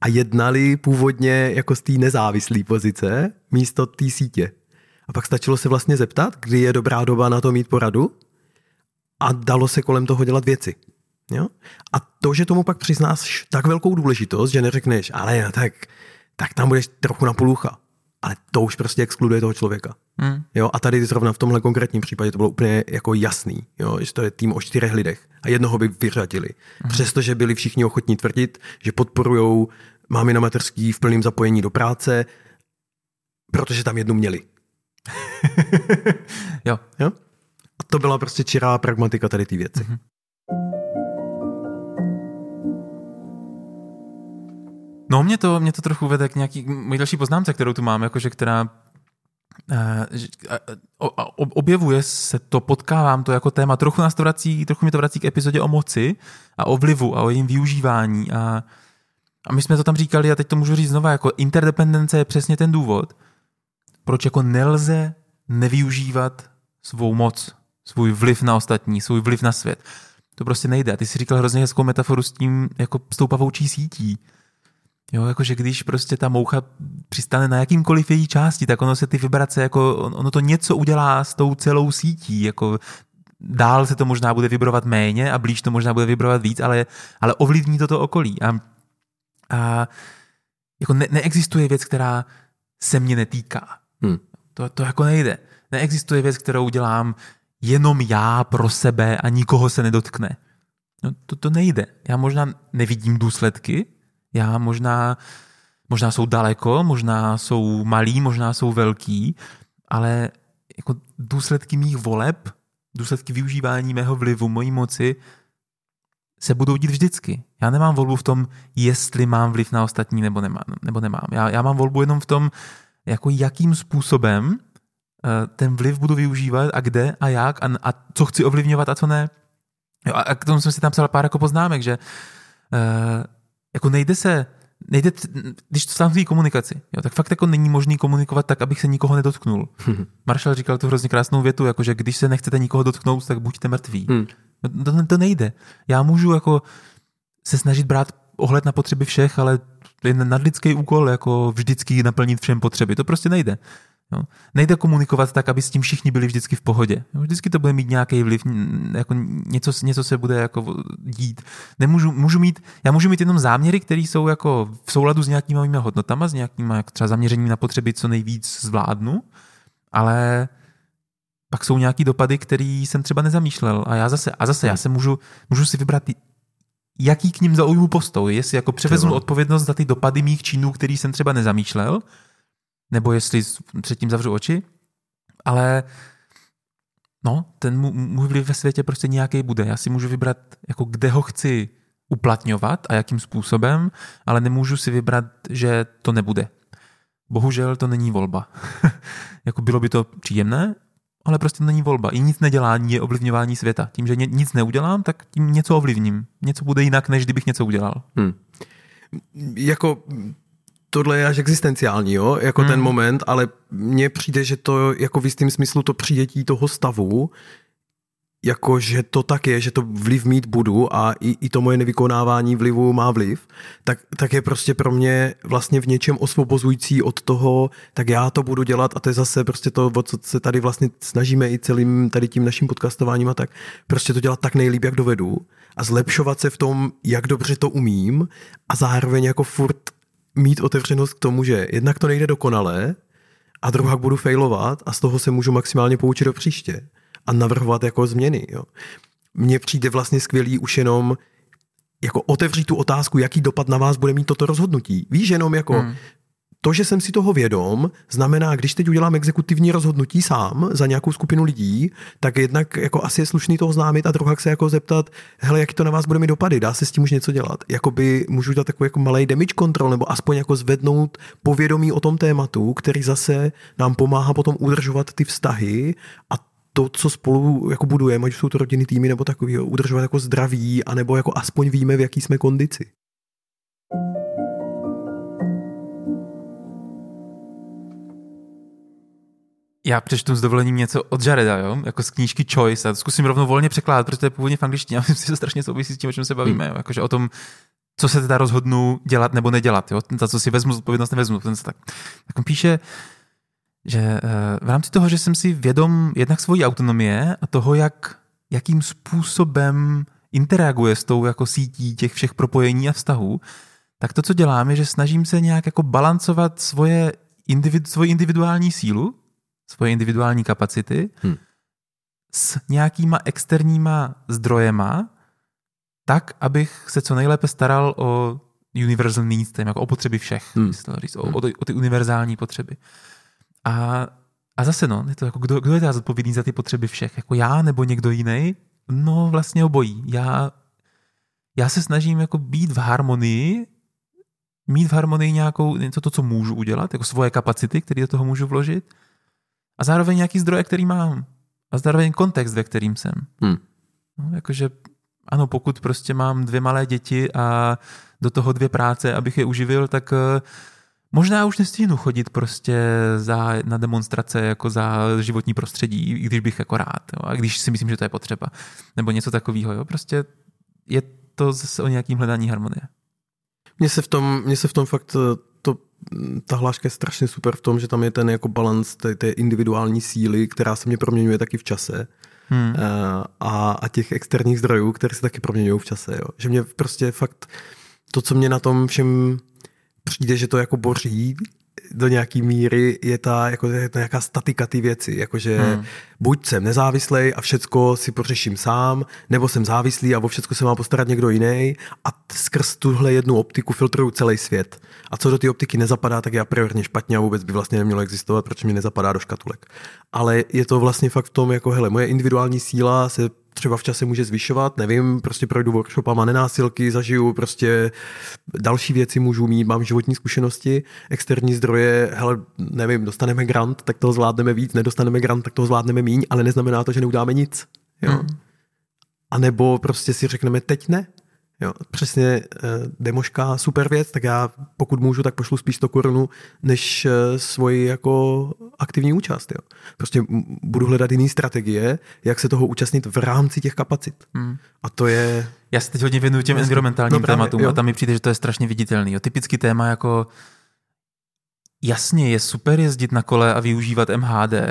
A jednali původně jako z té nezávislé pozice místo té sítě. A pak stačilo se vlastně zeptat, kdy je dobrá doba na to mít poradu a dalo se kolem toho dělat věci. Jo? A to, že tomu pak přiznáš tak velkou důležitost, že neřekneš, ale tak, tak tam budeš trochu na půlucha. Ale to už prostě exkluduje toho člověka. Mm. Jo? A tady zrovna v tomhle konkrétním případě to bylo úplně jako jasný, jo? Že to je tým o čtyřech lidech a jednoho by vyřadili. Mm. Přestože byli všichni ochotní tvrdit, že podporujou mámy na mateřský v plném zapojení do práce, protože tam jednu měli. jo. jo. A to byla prostě čirá pragmatika tady ty věci. Mm-hmm. No mě to, mě to trochu vede k nějaký mojí další poznámce, kterou tu mám, jakože která objevuje se to, potkávám to jako téma, trochu nás to vrací, trochu mi to vrací k epizodě o moci a o vlivu a o jejím využívání a A my jsme to tam říkali, a teď to můžu říct znova, jako interdependence je přesně ten důvod, proč jako nelze nevyužívat svou moc, svůj vliv na ostatní, svůj vliv na svět. To prostě nejde. A ty jsi říkal hrozně hezkou metaforu s tím, jako s tou pavoučí sítí. Jo, jakože když prostě ta moucha přistane na jakýmkoliv její části, tak ono se ty vibrace, jako ono to něco udělá s tou celou sítí, jako dál se to možná bude vibrovat méně a blíž to možná bude vibrovat víc, ale, ale ovlivní to to okolí. A, a jako ne, neexistuje věc, která se mě netýká. Hmm. To, to jako nejde. Neexistuje věc, kterou dělám jenom já pro sebe a nikoho se nedotkne. No, to, to nejde. Já možná nevidím důsledky, já možná, možná jsou daleko, možná jsou malí, možná jsou velký, ale jako důsledky mých voleb, důsledky využívání mého vlivu, mojí moci se budou dít vždycky. Já nemám volbu v tom, jestli mám vliv na ostatní nebo nemám. Nebo nemám. Já, já mám volbu jenom v tom, jako jakým způsobem ten vliv budu využívat a kde a jak a, a co chci ovlivňovat a co ne. Jo, a k tomu jsem si tam psal pár jako poznámek, že uh, jako nejde se, nejde, když to v té komunikaci, jo, tak fakt jako není možný komunikovat tak, abych se nikoho nedotknul. Marshall říkal tu hrozně krásnou větu, jako že když se nechcete nikoho dotknout, tak buďte mrtví. Hmm. To, to nejde. Já můžu jako se snažit brát ohled na potřeby všech, ale to je nadlidský úkol, jako vždycky naplnit všem potřeby. To prostě nejde. Jo. Nejde komunikovat tak, aby s tím všichni byli vždycky v pohodě. Vždycky to bude mít nějaký vliv, jako něco, něco se bude jako dít. Nemůžu, můžu mít, já můžu mít jenom záměry, které jsou jako v souladu s nějakými mými hodnotami, s nějakými jak třeba zaměřením na potřeby, co nejvíc zvládnu, ale pak jsou nějaký dopady, který jsem třeba nezamýšlel. A já zase, a zase já se můžu, můžu si vybrat, jaký k ním zaujmu postoj, jestli jako převezmu odpovědnost za ty dopady mých činů, který jsem třeba nezamýšlel, nebo jestli předtím zavřu oči, ale no, ten můj vliv ve světě prostě nějaký bude. Já si můžu vybrat, jako kde ho chci uplatňovat a jakým způsobem, ale nemůžu si vybrat, že to nebude. Bohužel to není volba. Jako bylo by to příjemné, ale prostě to není volba. I nic nedělání je ovlivňování světa. Tím, že nic neudělám, tak tím něco ovlivním. Něco bude jinak, než kdybych něco udělal. Hmm. Jako... Tohle je až existenciální, jo? Jako hmm. ten moment, ale mně přijde, že to jako v jistým smyslu to přijetí toho stavu, jako že to tak je, že to vliv mít budu a i, i to moje nevykonávání vlivu má vliv, tak, tak je prostě pro mě vlastně v něčem osvobozující od toho, tak já to budu dělat a to je zase prostě to, o co se tady vlastně snažíme i celým tady tím naším podcastováním a tak, prostě to dělat tak nejlíp, jak dovedu a zlepšovat se v tom, jak dobře to umím a zároveň jako furt mít otevřenost k tomu, že jednak to nejde dokonale a druhá budu failovat a z toho se můžu maximálně poučit do příště a navrhovat jako změny. Jo. Mně přijde vlastně skvělý už jenom jako otevřít tu otázku, jaký dopad na vás bude mít toto rozhodnutí. Víš, jenom jako hmm. to, že jsem si toho vědom, znamená, když teď udělám exekutivní rozhodnutí sám za nějakou skupinu lidí, tak jednak jako asi je slušný to oznámit a druhá se jako zeptat, hele, jaký to na vás bude mít dopady, dá se s tím už něco dělat. Jakoby můžu dát takový jako malej damage control nebo aspoň jako zvednout povědomí o tom tématu, který zase nám pomáhá potom udržovat ty vztahy a to, co spolu jako budujeme, ať jsou to rodiny, týmy nebo takový, udržovat jako zdraví a nebo jako aspoň víme, v jaký jsme kondici. Já přečtu s dovolením něco od Jareda, jo? Jako z knížky Choice a zkusím rovnou volně překládat, protože to je původně v angličtině a myslím si, že to strašně souvisí s tím, o čem se bavíme. Jo? Jakože o tom, co se teda rozhodnu dělat nebo nedělat. Jo? Za co si vezmu zodpovědnost, nevezmu. Ten se tak. tak on píše, že v rámci toho, že jsem si vědom jednak svojí autonomie a toho, jak, jakým způsobem interaguje s tou jako sítí těch všech propojení a vztahů, tak to, co dělám, je, že snažím se nějak jako balancovat svoje individu, svoji individuální sílu, svoje individuální kapacity hmm. s nějakýma externíma zdrojema tak, abych se co nejlépe staral o universal needs, jako o potřeby všech, hmm. říct, o, o, o ty univerzální potřeby. A, a zase no, je to jako, kdo, kdo je teda zodpovědný za ty potřeby všech? Jako já nebo někdo jiný? No vlastně obojí. Já, já se snažím jako být v harmonii, mít v harmonii nějakou, něco to, co můžu udělat, jako svoje kapacity, které do toho můžu vložit, a zároveň nějaký zdroje, který mám. A zároveň kontext, ve kterým jsem. Hmm. No, jakože ano, pokud prostě mám dvě malé děti a do toho dvě práce, abych je uživil, tak možná už nestihnu chodit prostě za, na demonstrace jako za životní prostředí, i když bych jako rád, jo, a když si myslím, že to je potřeba. Nebo něco takového. Jo. Prostě je to zase o nějakým hledání harmonie. Mně se v tom, mně se v tom fakt to, ta hláška je strašně super v tom, že tam je ten jako balans té, té individuální síly, která se mě proměňuje taky v čase. Hmm. A, a těch externích zdrojů, které se taky proměňují v čase. Jo. Že mě prostě fakt to, co mě na tom všem přijde, že to jako boří do nějaký míry, je ta jako je ta nějaká statika ty věci, jakože hmm. buď jsem nezávislej a všecko si pořeším sám, nebo jsem závislý a o všecko se má postarat někdo jiný a skrz tuhle jednu optiku filtruju celý svět. A co do té optiky nezapadá, tak je a priorně špatně a vůbec by vlastně nemělo existovat, protože mi nezapadá do škatulek. Ale je to vlastně fakt v tom, jako hele, moje individuální síla se třeba v čase může zvyšovat, nevím, prostě projdu workshopama nenásilky, zažiju prostě další věci můžu mít, mám životní zkušenosti, externí zdroje, hele, nevím, dostaneme grant, tak toho zvládneme víc, nedostaneme grant, tak toho zvládneme míň, ale neznamená to, že neudáme nic. Jo? Mm. A nebo prostě si řekneme, teď ne. Jo? Přesně demoška, super věc, tak já pokud můžu, tak pošlu spíš sto korun, než svoji jako aktivní účast. Jo? Prostě budu hledat jiné strategie, jak se toho účastnit v rámci těch kapacit. Hmm. A to je... Já se teď hodně věnuju těm environmentálním no, tématům jo. A tam mi přijde, že to je strašně viditelný. Jo? Typický téma jako jasně je super jezdit na kole a využívat em há dé,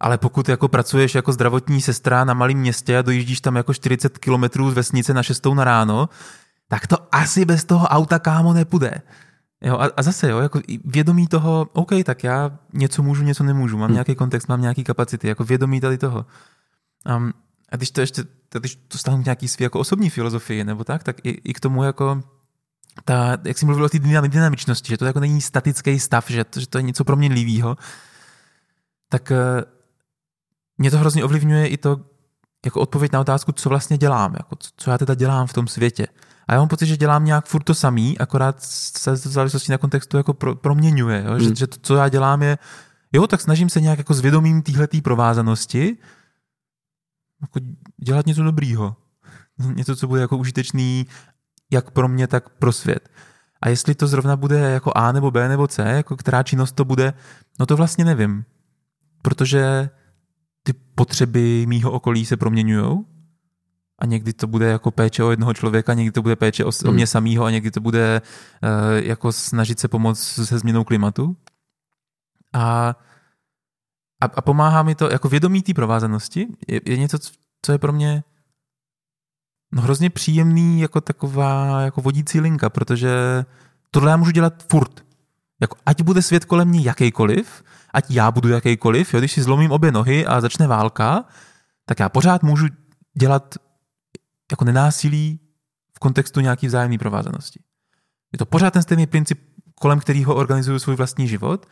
ale pokud jako pracuješ jako zdravotní sestra na malém městě a dojíždíš tam jako čtyřicet kilometrů z vesnice na šestou na ráno, tak to asi bez toho auta, kámo, nepůjde. Jo, a, a zase, jo, jako vědomí toho, OK, tak já něco můžu, něco nemůžu, mám hmm. nějaký kontext, mám nějaký kapacity, jako vědomí tady toho. Um, a když to ještě, když to stáhnu k nějaký svý jako osobní filozofii nebo tak, tak i, i k tomu jako ta, jak jsi mluvil o té dynamičnosti, že to jako není statický stav, že to, že to je něco proměnlivýho, tak mě to hrozně ovlivňuje i to jako odpověď na otázku, co vlastně dělám, jako co já teda dělám v tom světě. A já mám pocit, že dělám nějak furt to samý, akorát se v závislosti na kontextu jako pro, proměňuje, jo? Mm. Že, že to, co já dělám je, jo, tak snažím se nějak jako s vědomím téhletý provázanosti jako dělat něco dobrýho. Něco, co bude jako užitečný jak pro mě, tak pro svět. A jestli to zrovna bude jako A nebo B nebo C, jako která činnost to bude, no to vlastně nevím. Protože ty potřeby mýho okolí se proměňujou a někdy to bude jako péče o jednoho člověka, někdy to bude péče o, o mě samýho a někdy to bude uh, jako snažit se pomoct se změnou klimatu. A, a, a pomáhá mi to, jako vědomí té provázanosti je, je něco, co je pro mě no hrozně příjemný jako taková jako vodící linka, protože tohle já můžu dělat furt. Jako, ať bude svět kolem mě jakýkoliv, ať já budu jakýkoliv, jo, když si zlomím obě nohy a začne válka, tak já pořád můžu dělat jako nenásilí v kontextu nějaký vzájemné provázanosti. Je to pořád ten stejný princip, kolem kterého organizuju svůj vlastní život,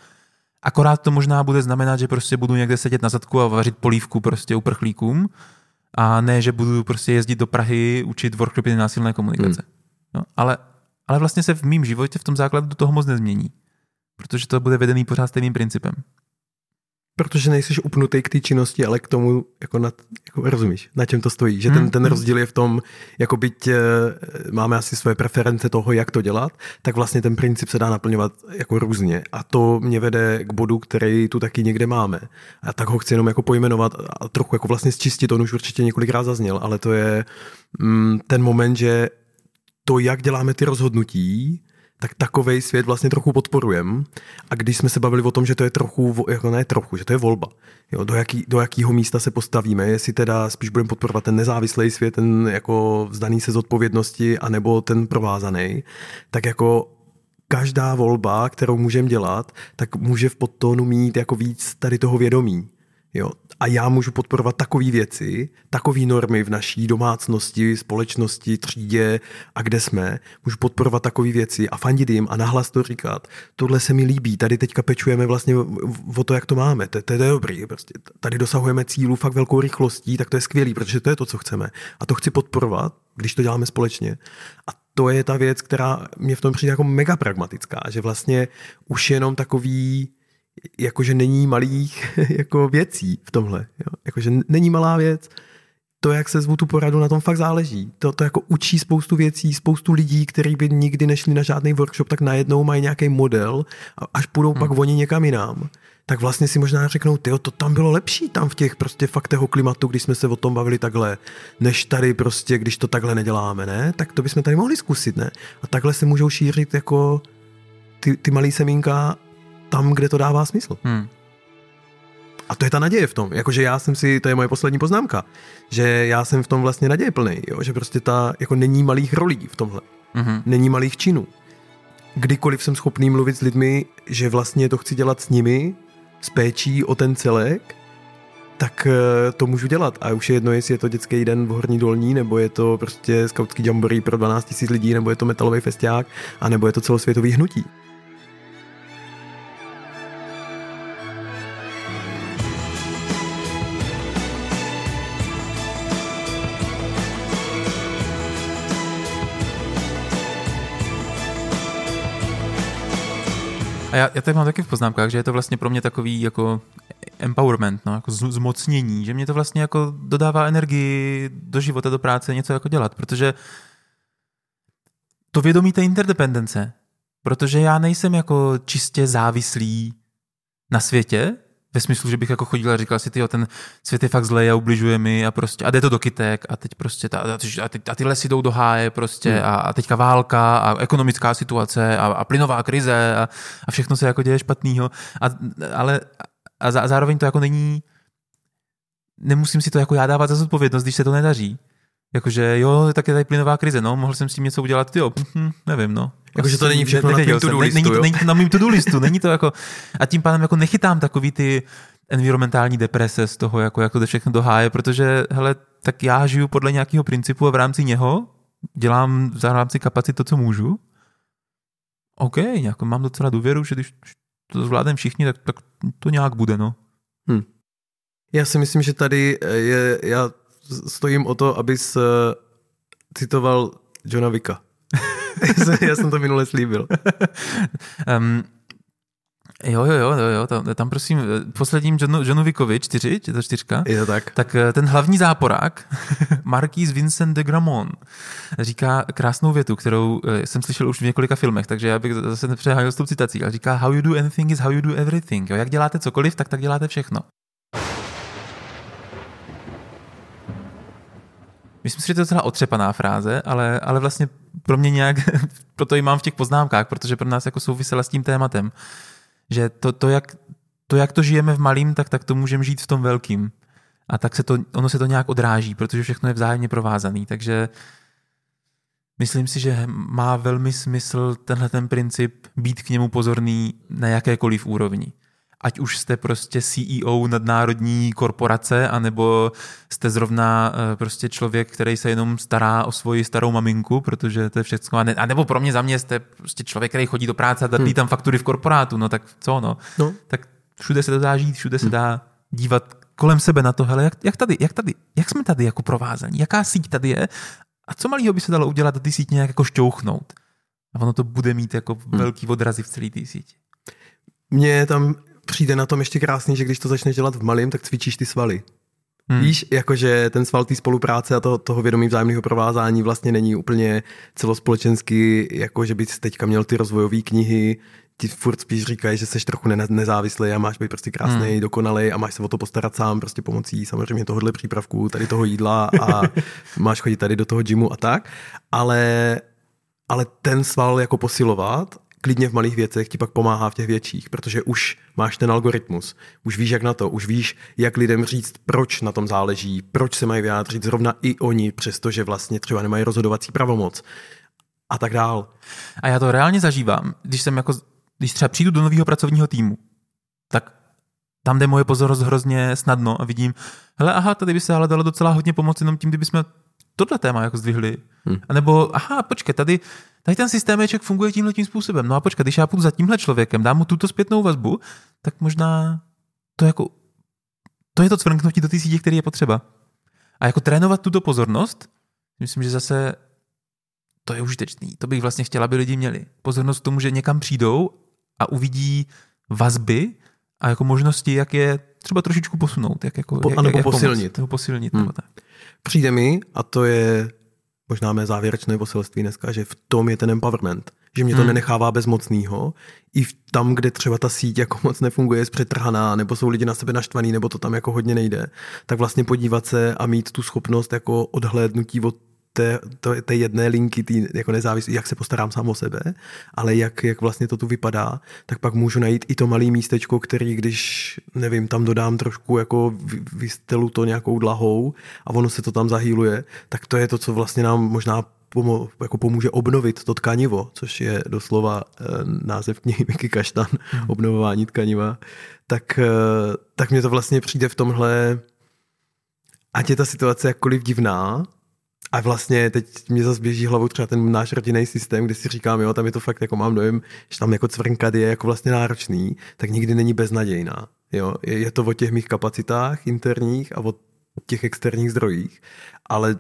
akorát to možná bude znamenat, že prostě budu někde sedět na zadku a vařit polívku prostě uprchlíkům a ne, že budu prostě jezdit do Prahy učit workshopy nenásilné komunikace. Hmm. No, ale, ale vlastně se v mém životě v tom základu do toho moc nezmění. Protože to bude vedený pořád stejným principem. Protože nejseš upnutý k té činnosti, ale k tomu, jako, nad, jako rozumíš, na čem to stojí. Že ten, hmm. ten rozdíl je v tom, jako byť e, máme asi svoje preference toho, jak to dělat, tak vlastně ten princip se dá naplňovat jako různě. A to mě vede k bodu, který tu taky někde máme. A tak ho chci jenom jako pojmenovat a trochu jako vlastně zčistit. On už určitě několikrát zazněl, ale to je mm, ten moment, že to, jak děláme ty rozhodnutí, tak takovej svět vlastně trochu podporujeme. A když jsme se bavili o tom, že to je trochu, jako ne trochu, že to je volba. Jo, do, jaký, do jakýho místa se postavíme, jestli teda spíš budeme podporovat ten nezávislý svět, ten jako vzdaný se zodpovědnosti, anebo ten provázaný, tak jako každá volba, kterou můžeme dělat, tak může v podtónu mít jako víc tady toho vědomí. Jo. A já můžu podporovat takové věci, takové normy v naší domácnosti, společnosti, třídě a kde jsme. Můžu podporovat takové věci a fandit jim a nahlas to říkat. Tohle se mi líbí, tady teďka pečujeme vlastně o to, jak to máme. To je dobrý. Tady dosahujeme cílů fakt velkou rychlostí, tak to je skvělý, protože to je to, co chceme. A to chci podporovat, když to děláme společně. A to je ta věc, která mě v tom přijde jako mega pragmatická, že vlastně už jenom takový jakože není malých jako věcí v tomhle. Jo? Jakože není malá věc, to, jak se zvu tu poradu, na tom fakt záleží. To, to jako učí spoustu věcí, spoustu lidí, kteří by nikdy nešli na žádný workshop, tak najednou mají nějaký model a až půjdou hmm. pak oni někam jinam, tak vlastně si možná řeknou, tyjo, to tam bylo lepší, tam v těch prostě fakt toho klimatu, když jsme se o tom bavili takhle, než tady prostě, když to takhle neděláme, ne? Tak to bychom tady mohli zkusit, ne? A takhle se můžou šířit jako ty, ty malý semínka tam, kde to dává smysl. Hmm. A to je ta naděje v tom, jakože já jsem si, to je moje poslední poznámka, že já jsem v tom vlastně nadějeplnej, jo? Že prostě ta, jako není malých rolí v tomhle, mm-hmm. není malých činů. Kdykoliv jsem schopný mluvit s lidmi, že vlastně to chci dělat s nimi, s péčí o ten celek, tak to můžu dělat. A už je jedno, jestli je to dětský den v Horní Dolní, nebo je to prostě skautský jamboree pro dvanáct tisíc lidí, nebo je to metalový festiák, a nebo je to celosvětový hnutí. A já, já tady mám taky v poznámkách, že je to vlastně pro mě takový jako empowerment, no, jako zmocnění, že mě to vlastně jako dodává energii do života, do práce, něco jako dělat, protože to vědomí té interdependence, protože já nejsem jako čistě závislý na světě, ve smyslu, že bych jako chodil a říkal si, tyjo, ten svět je fakt zlej a ubližuje mi a prostě, a jde to do kytek a teď prostě, ta, a, teď, a, teď, a ty lesy jdou do háje prostě a, a teďka válka a ekonomická situace a, a plynová krize a, a všechno se jako děje špatnýho, a, ale a, zá, a zároveň to jako není, nemusím si to jako já dávat za zodpovědnost, když se to nedaří. Jakože jo, tak je tady plynová krize, no, mohl jsem s tím něco udělat, jo, nevím, no. Jakože to není všechno na mým to-do listu, není, to, není to na mým to-do listu, není to jako, a tím pádem jako nechytám takový ty environmentální deprese z toho, jako jak to jde všechno do háje, protože, hele, tak já žiju podle nějakého principu a v rámci něho dělám v rámci kapacit to, co můžu. OK, jako mám docela důvěru, že když to zvládnem všichni, tak, tak to nějak bude, no. Hm. Já si myslím, že tady je, já stojím o to, abys uh, citoval Johna Wicka. Já jsem to minule slíbil. Um, jo, jo, jo, jo, tam, tam prosím, posledním Johnu, Johnu Wickovi, čtyři, je to čtyřka? Je to tak. Tak ten hlavní záporák, Marquis Vincent de Gramont, říká krásnou větu, kterou jsem slyšel už v několika filmech, takže já bych zase nepřehájil s tou citací, ale říká, how you do anything is how you do everything. Jo, jak děláte cokoliv, tak tak děláte všechno. Myslím si, že to je docela otřepaná fráze, ale, ale vlastně pro mě nějak, proto ji mám v těch poznámkách, protože pro nás jako souvisela s tím tématem, že to, to, jak, to jak to žijeme v malým, tak, tak to můžeme žít v tom velkým. A tak se to, ono se to nějak odráží, protože všechno je vzájemně provázaný. Takže myslím si, že má velmi smysl tenhle ten princip být k němu pozorný na jakékoliv úrovni. Ať už jste prostě C E O nadnárodní korporace, anebo jste zrovna prostě člověk, který se jenom stará o svoji starou maminku, protože to je všechno. A nebo pro mě, za mě jste prostě člověk, který chodí do práce a dá hmm. tam faktury v korporátu, no tak co, no? no. Tak všude se to dá žít, všude hmm. se dá dívat kolem sebe na to, hele, jak, jak tady, jak tady, jak jsme tady jako provázaní, jaká síť tady je a co malýho by se dalo udělat a ty síť nějak jako šťouchnout. A ono to bude mít jako hmm. velký odrazy v celé té síti. Mě tam přijde na tom ještě krásný, že když to začneš dělat v malým, tak cvičíš ty svaly. Hmm. Víš, jakože ten sval té spolupráce a toho, toho vědomí vzájemného provázání vlastně není úplně celospolečensky, jako že bys teďka měl ty rozvojové knihy, ti furt spíš říkají, že seš trochu ne- nezávislý a máš být prostě krásnej, hmm. dokonalej a máš se o to postarat sám prostě pomocí samozřejmě tohohle přípravku, tady toho jídla a máš chodit tady do toho gymu a tak, ale, ale ten sval jako posilovat klidně v malých věcech ti pak pomáhá v těch větších, protože už máš ten algoritmus, už víš, jak na to, už víš, jak lidem říct, proč na tom záleží, proč se mají vyjádřit zrovna i oni, přestože vlastně třeba nemají rozhodovací pravomoc a tak dál. A já to reálně zažívám, když jsem jako, když třeba přijdu do nového pracovního týmu, tak tam jde moje pozornost hrozně snadno a vidím, hele, aha, tady by se ale dalo docela hodně pomoci jenom tím, kdybychom tohle téma jako zdvihli. Hmm. A nebo, aha, počkej, tady, tady ten systémeček funguje tímhle tím způsobem. No a počkej, když já půjdu za tímhle člověkem, dám mu tuto zpětnou vazbu, tak možná to jako, to je to cvrknutí do té sítě, který je potřeba. A jako trénovat tuto pozornost, myslím, že zase to je užitečný. To bych vlastně chtěla, aby lidi měli. Pozornost k tomu, že někam přijdou a uvidí vazby a jako možnosti, jak je třeba trošičku posunout, jak jako po, jak, jak posilnit. Pomoc, posilnit hmm. tak. Přijde mi, a to je možná mé závěrečné poselství dneska, že v tom je ten empowerment, že mě to hmm. nenechává bezmocnýho, i v tam, kde třeba ta síť jako moc nefunguje, je přetrhaná, nebo jsou lidi na sebe naštvaný, nebo to tam jako hodně nejde, tak vlastně podívat se a mít tu schopnost jako odhlédnutí od té, té jedné linky, tý, jako nezávislý, jak se postarám sám o sebe, ale jak, jak vlastně to tu vypadá, tak pak můžu najít i to malé místečko, který, když, nevím, tam dodám trošku, jako vystelu to nějakou dlahou a ono se to tam zahýluje, tak to je to, co vlastně nám možná pomo- jako pomůže obnovit to tkanivo, což je doslova e, název knihy Miky Kashtan, hmm. obnovování tkaniva, tak, e, tak mě to vlastně přijde v tomhle, ať je ta situace jakkoliv divná. A vlastně teď mě zase běží hlavou třeba ten náš rodinný systém, kde si říkám, jo, tam je to fakt, jako mám dojem, že tam jako cvrnkat je jako vlastně náročný, tak nikdy není beznadějná. Jo? Je, je to o těch mých kapacitách interních a o těch externích zdrojích. Ale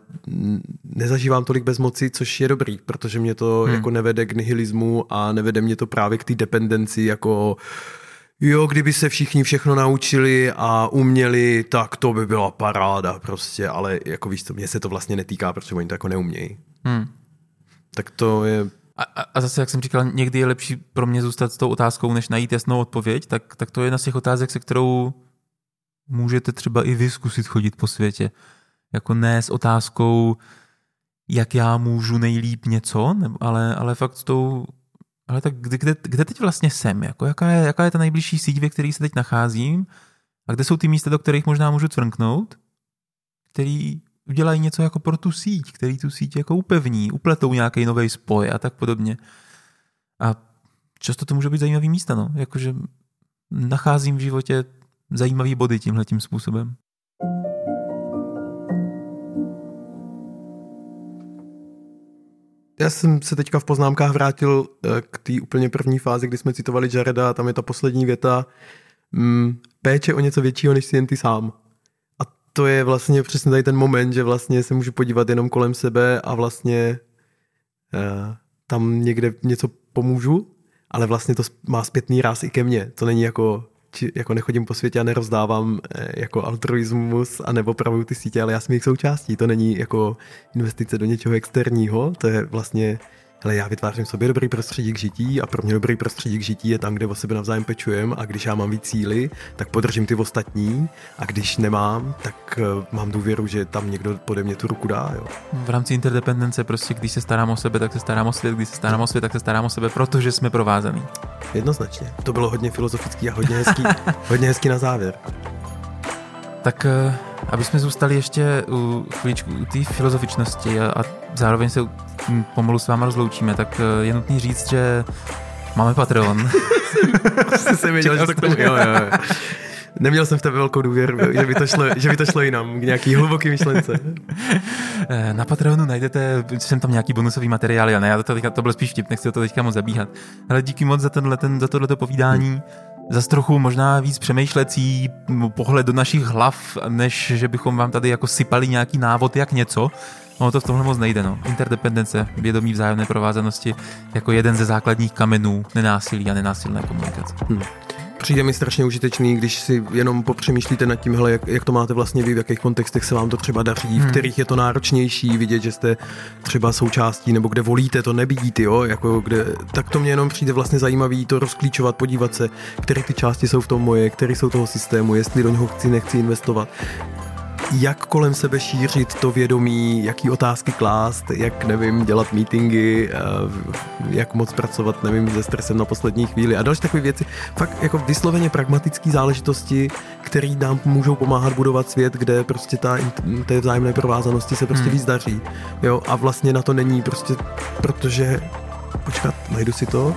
nezažívám tolik bezmoci, což je dobrý, protože mě to hmm. jako nevede k nihilismu a nevede mě to právě k té dependenci jako... Jo, kdyby se všichni všechno naučili a uměli, tak to by byla paráda prostě, ale jako víš co, mě se to vlastně netýká, protože oni to jako neumějí. Hmm. Tak to je... A, a zase, jak jsem říkal, někdy je lepší pro mě zůstat s tou otázkou, než najít jasnou odpověď, tak, tak to je jedna z těch otázek, se kterou můžete třeba i vy zkusit chodit po světě. Jako ne s otázkou, jak já můžu nejlíp něco, ale, ale fakt s tou... Ale tak kde, kde teď vlastně jsem? Jako jaká, je, jaká je ta nejbližší síť, ve které se teď nacházím? A kde jsou ty místa, do kterých možná můžu cvrknout? Který udělají něco jako pro tu síť, který tu síť jako upevní, upletou nějaký nový spoj a tak podobně. A často to může být zajímavý místa, no. Jakože nacházím v životě zajímavý body tímhletím způsobem. Já jsem se teďka v poznámkách vrátil k té úplně první fázi, kdy jsme citovali Jareda, tam je ta poslední věta mm, péče o něco většího, než si jen ty sám. A to je vlastně přesně tady ten moment, že vlastně se můžu podívat jenom kolem sebe a vlastně uh, tam někde něco pomůžu, ale vlastně to má zpětný ráz i ke mně. To není jako, či, jako nechodím po světě a nerozdávám eh, jako altruismus a nebo pravuju ty sítě, ale já jsem jejich součástí. To není jako investice do něčeho externího, to je vlastně, hele, já vytvářím sobě dobrý prostředí k žití a pro mě dobrý prostředí k žití je tam, kde o sebe navzájem pečujem a když já mám víc cíly, tak podržím ty ostatní a když nemám, tak eh, mám důvěru, že tam někdo pode mě tu ruku dá. Jo. V rámci interdependence prostě, když se starám o sebe, tak se starám o svět, když se starám o svět, tak se starám o sebe, protože jsme provázaný. Jednoznačně. To bylo hodně filozofický a hodně hezký, hodně hezký na závěr. Tak aby jsme zůstali ještě u chvíličku u té filozofičnosti a, a zároveň se pomalu s váma rozloučíme, tak je nutný říct, že máme Patreon. Prostě jsem věděl, že to k tomu... Jo, jo, jo. Neměl jsem v tebe velkou důvěru, že by to šlo, že by to šlo jinam, k nějaký hluboký myšlence. Na Patreonu najdete, jsem tam nějaký bonusový materiály, a ne, já to, teďka, to bylo spíš vtip, nechci do toho teďka moc zabíhat. Ale díky moc za, tenhle, ten, za tohleto povídání, hmm. za trochu možná víc přemýšlecí pohled do našich hlav, než že bychom vám tady jako sypali nějaký návod jak něco. Ono to v tomhle moc nejde, no. Interdependence, vědomí vzájemné provázanosti jako jeden ze základních kamenů nenásilí a nenásilné komunikace. Hmm. Přijde mi strašně užitečný, když si jenom popřemýšlíte nad tím, hele, jak, jak to máte vlastně vy, v jakých kontextech se vám to třeba daří, v kterých je to náročnější vidět, že jste třeba součástí, nebo kde volíte to nebýt, jo, jako kde, tak to mě jenom přijde vlastně zajímavý to rozklíčovat, podívat se, které ty části jsou v tom moje, které jsou toho systému, jestli do něho chci, nechci investovat. Jak kolem sebe šířit to vědomí, jaký otázky klást, jak, nevím, dělat meetingy, jak moc pracovat, nevím, se stresem na poslední chvíli a další takové věci. Fakt jako vysloveně pragmatické záležitosti, které nám můžou pomáhat budovat svět, kde prostě ta, té vzájemné provázanosti se prostě hmm. víc daří. Jo? A vlastně na to není prostě, protože, počkat, najdu si to,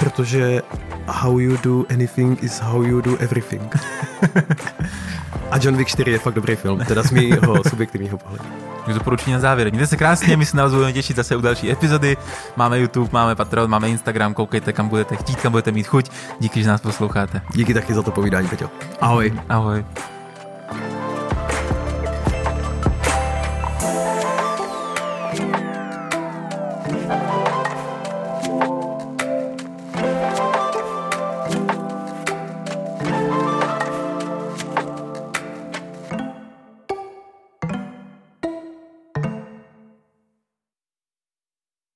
protože how you do anything is how you do everything. A John Wick čtyři je fakt dobrý film, teda z mýho subjektivního pohledu. Doporučení na závěr. Mějte se krásně, my se na vás budeme těšit zase u další epizody. Máme YouTube, máme Patreon, máme Instagram, koukejte, kam budete chtít, kam budete mít chuť. Díky, že nás posloucháte. Díky taky za to povídání, Peťo. Ahoj. Ahoj.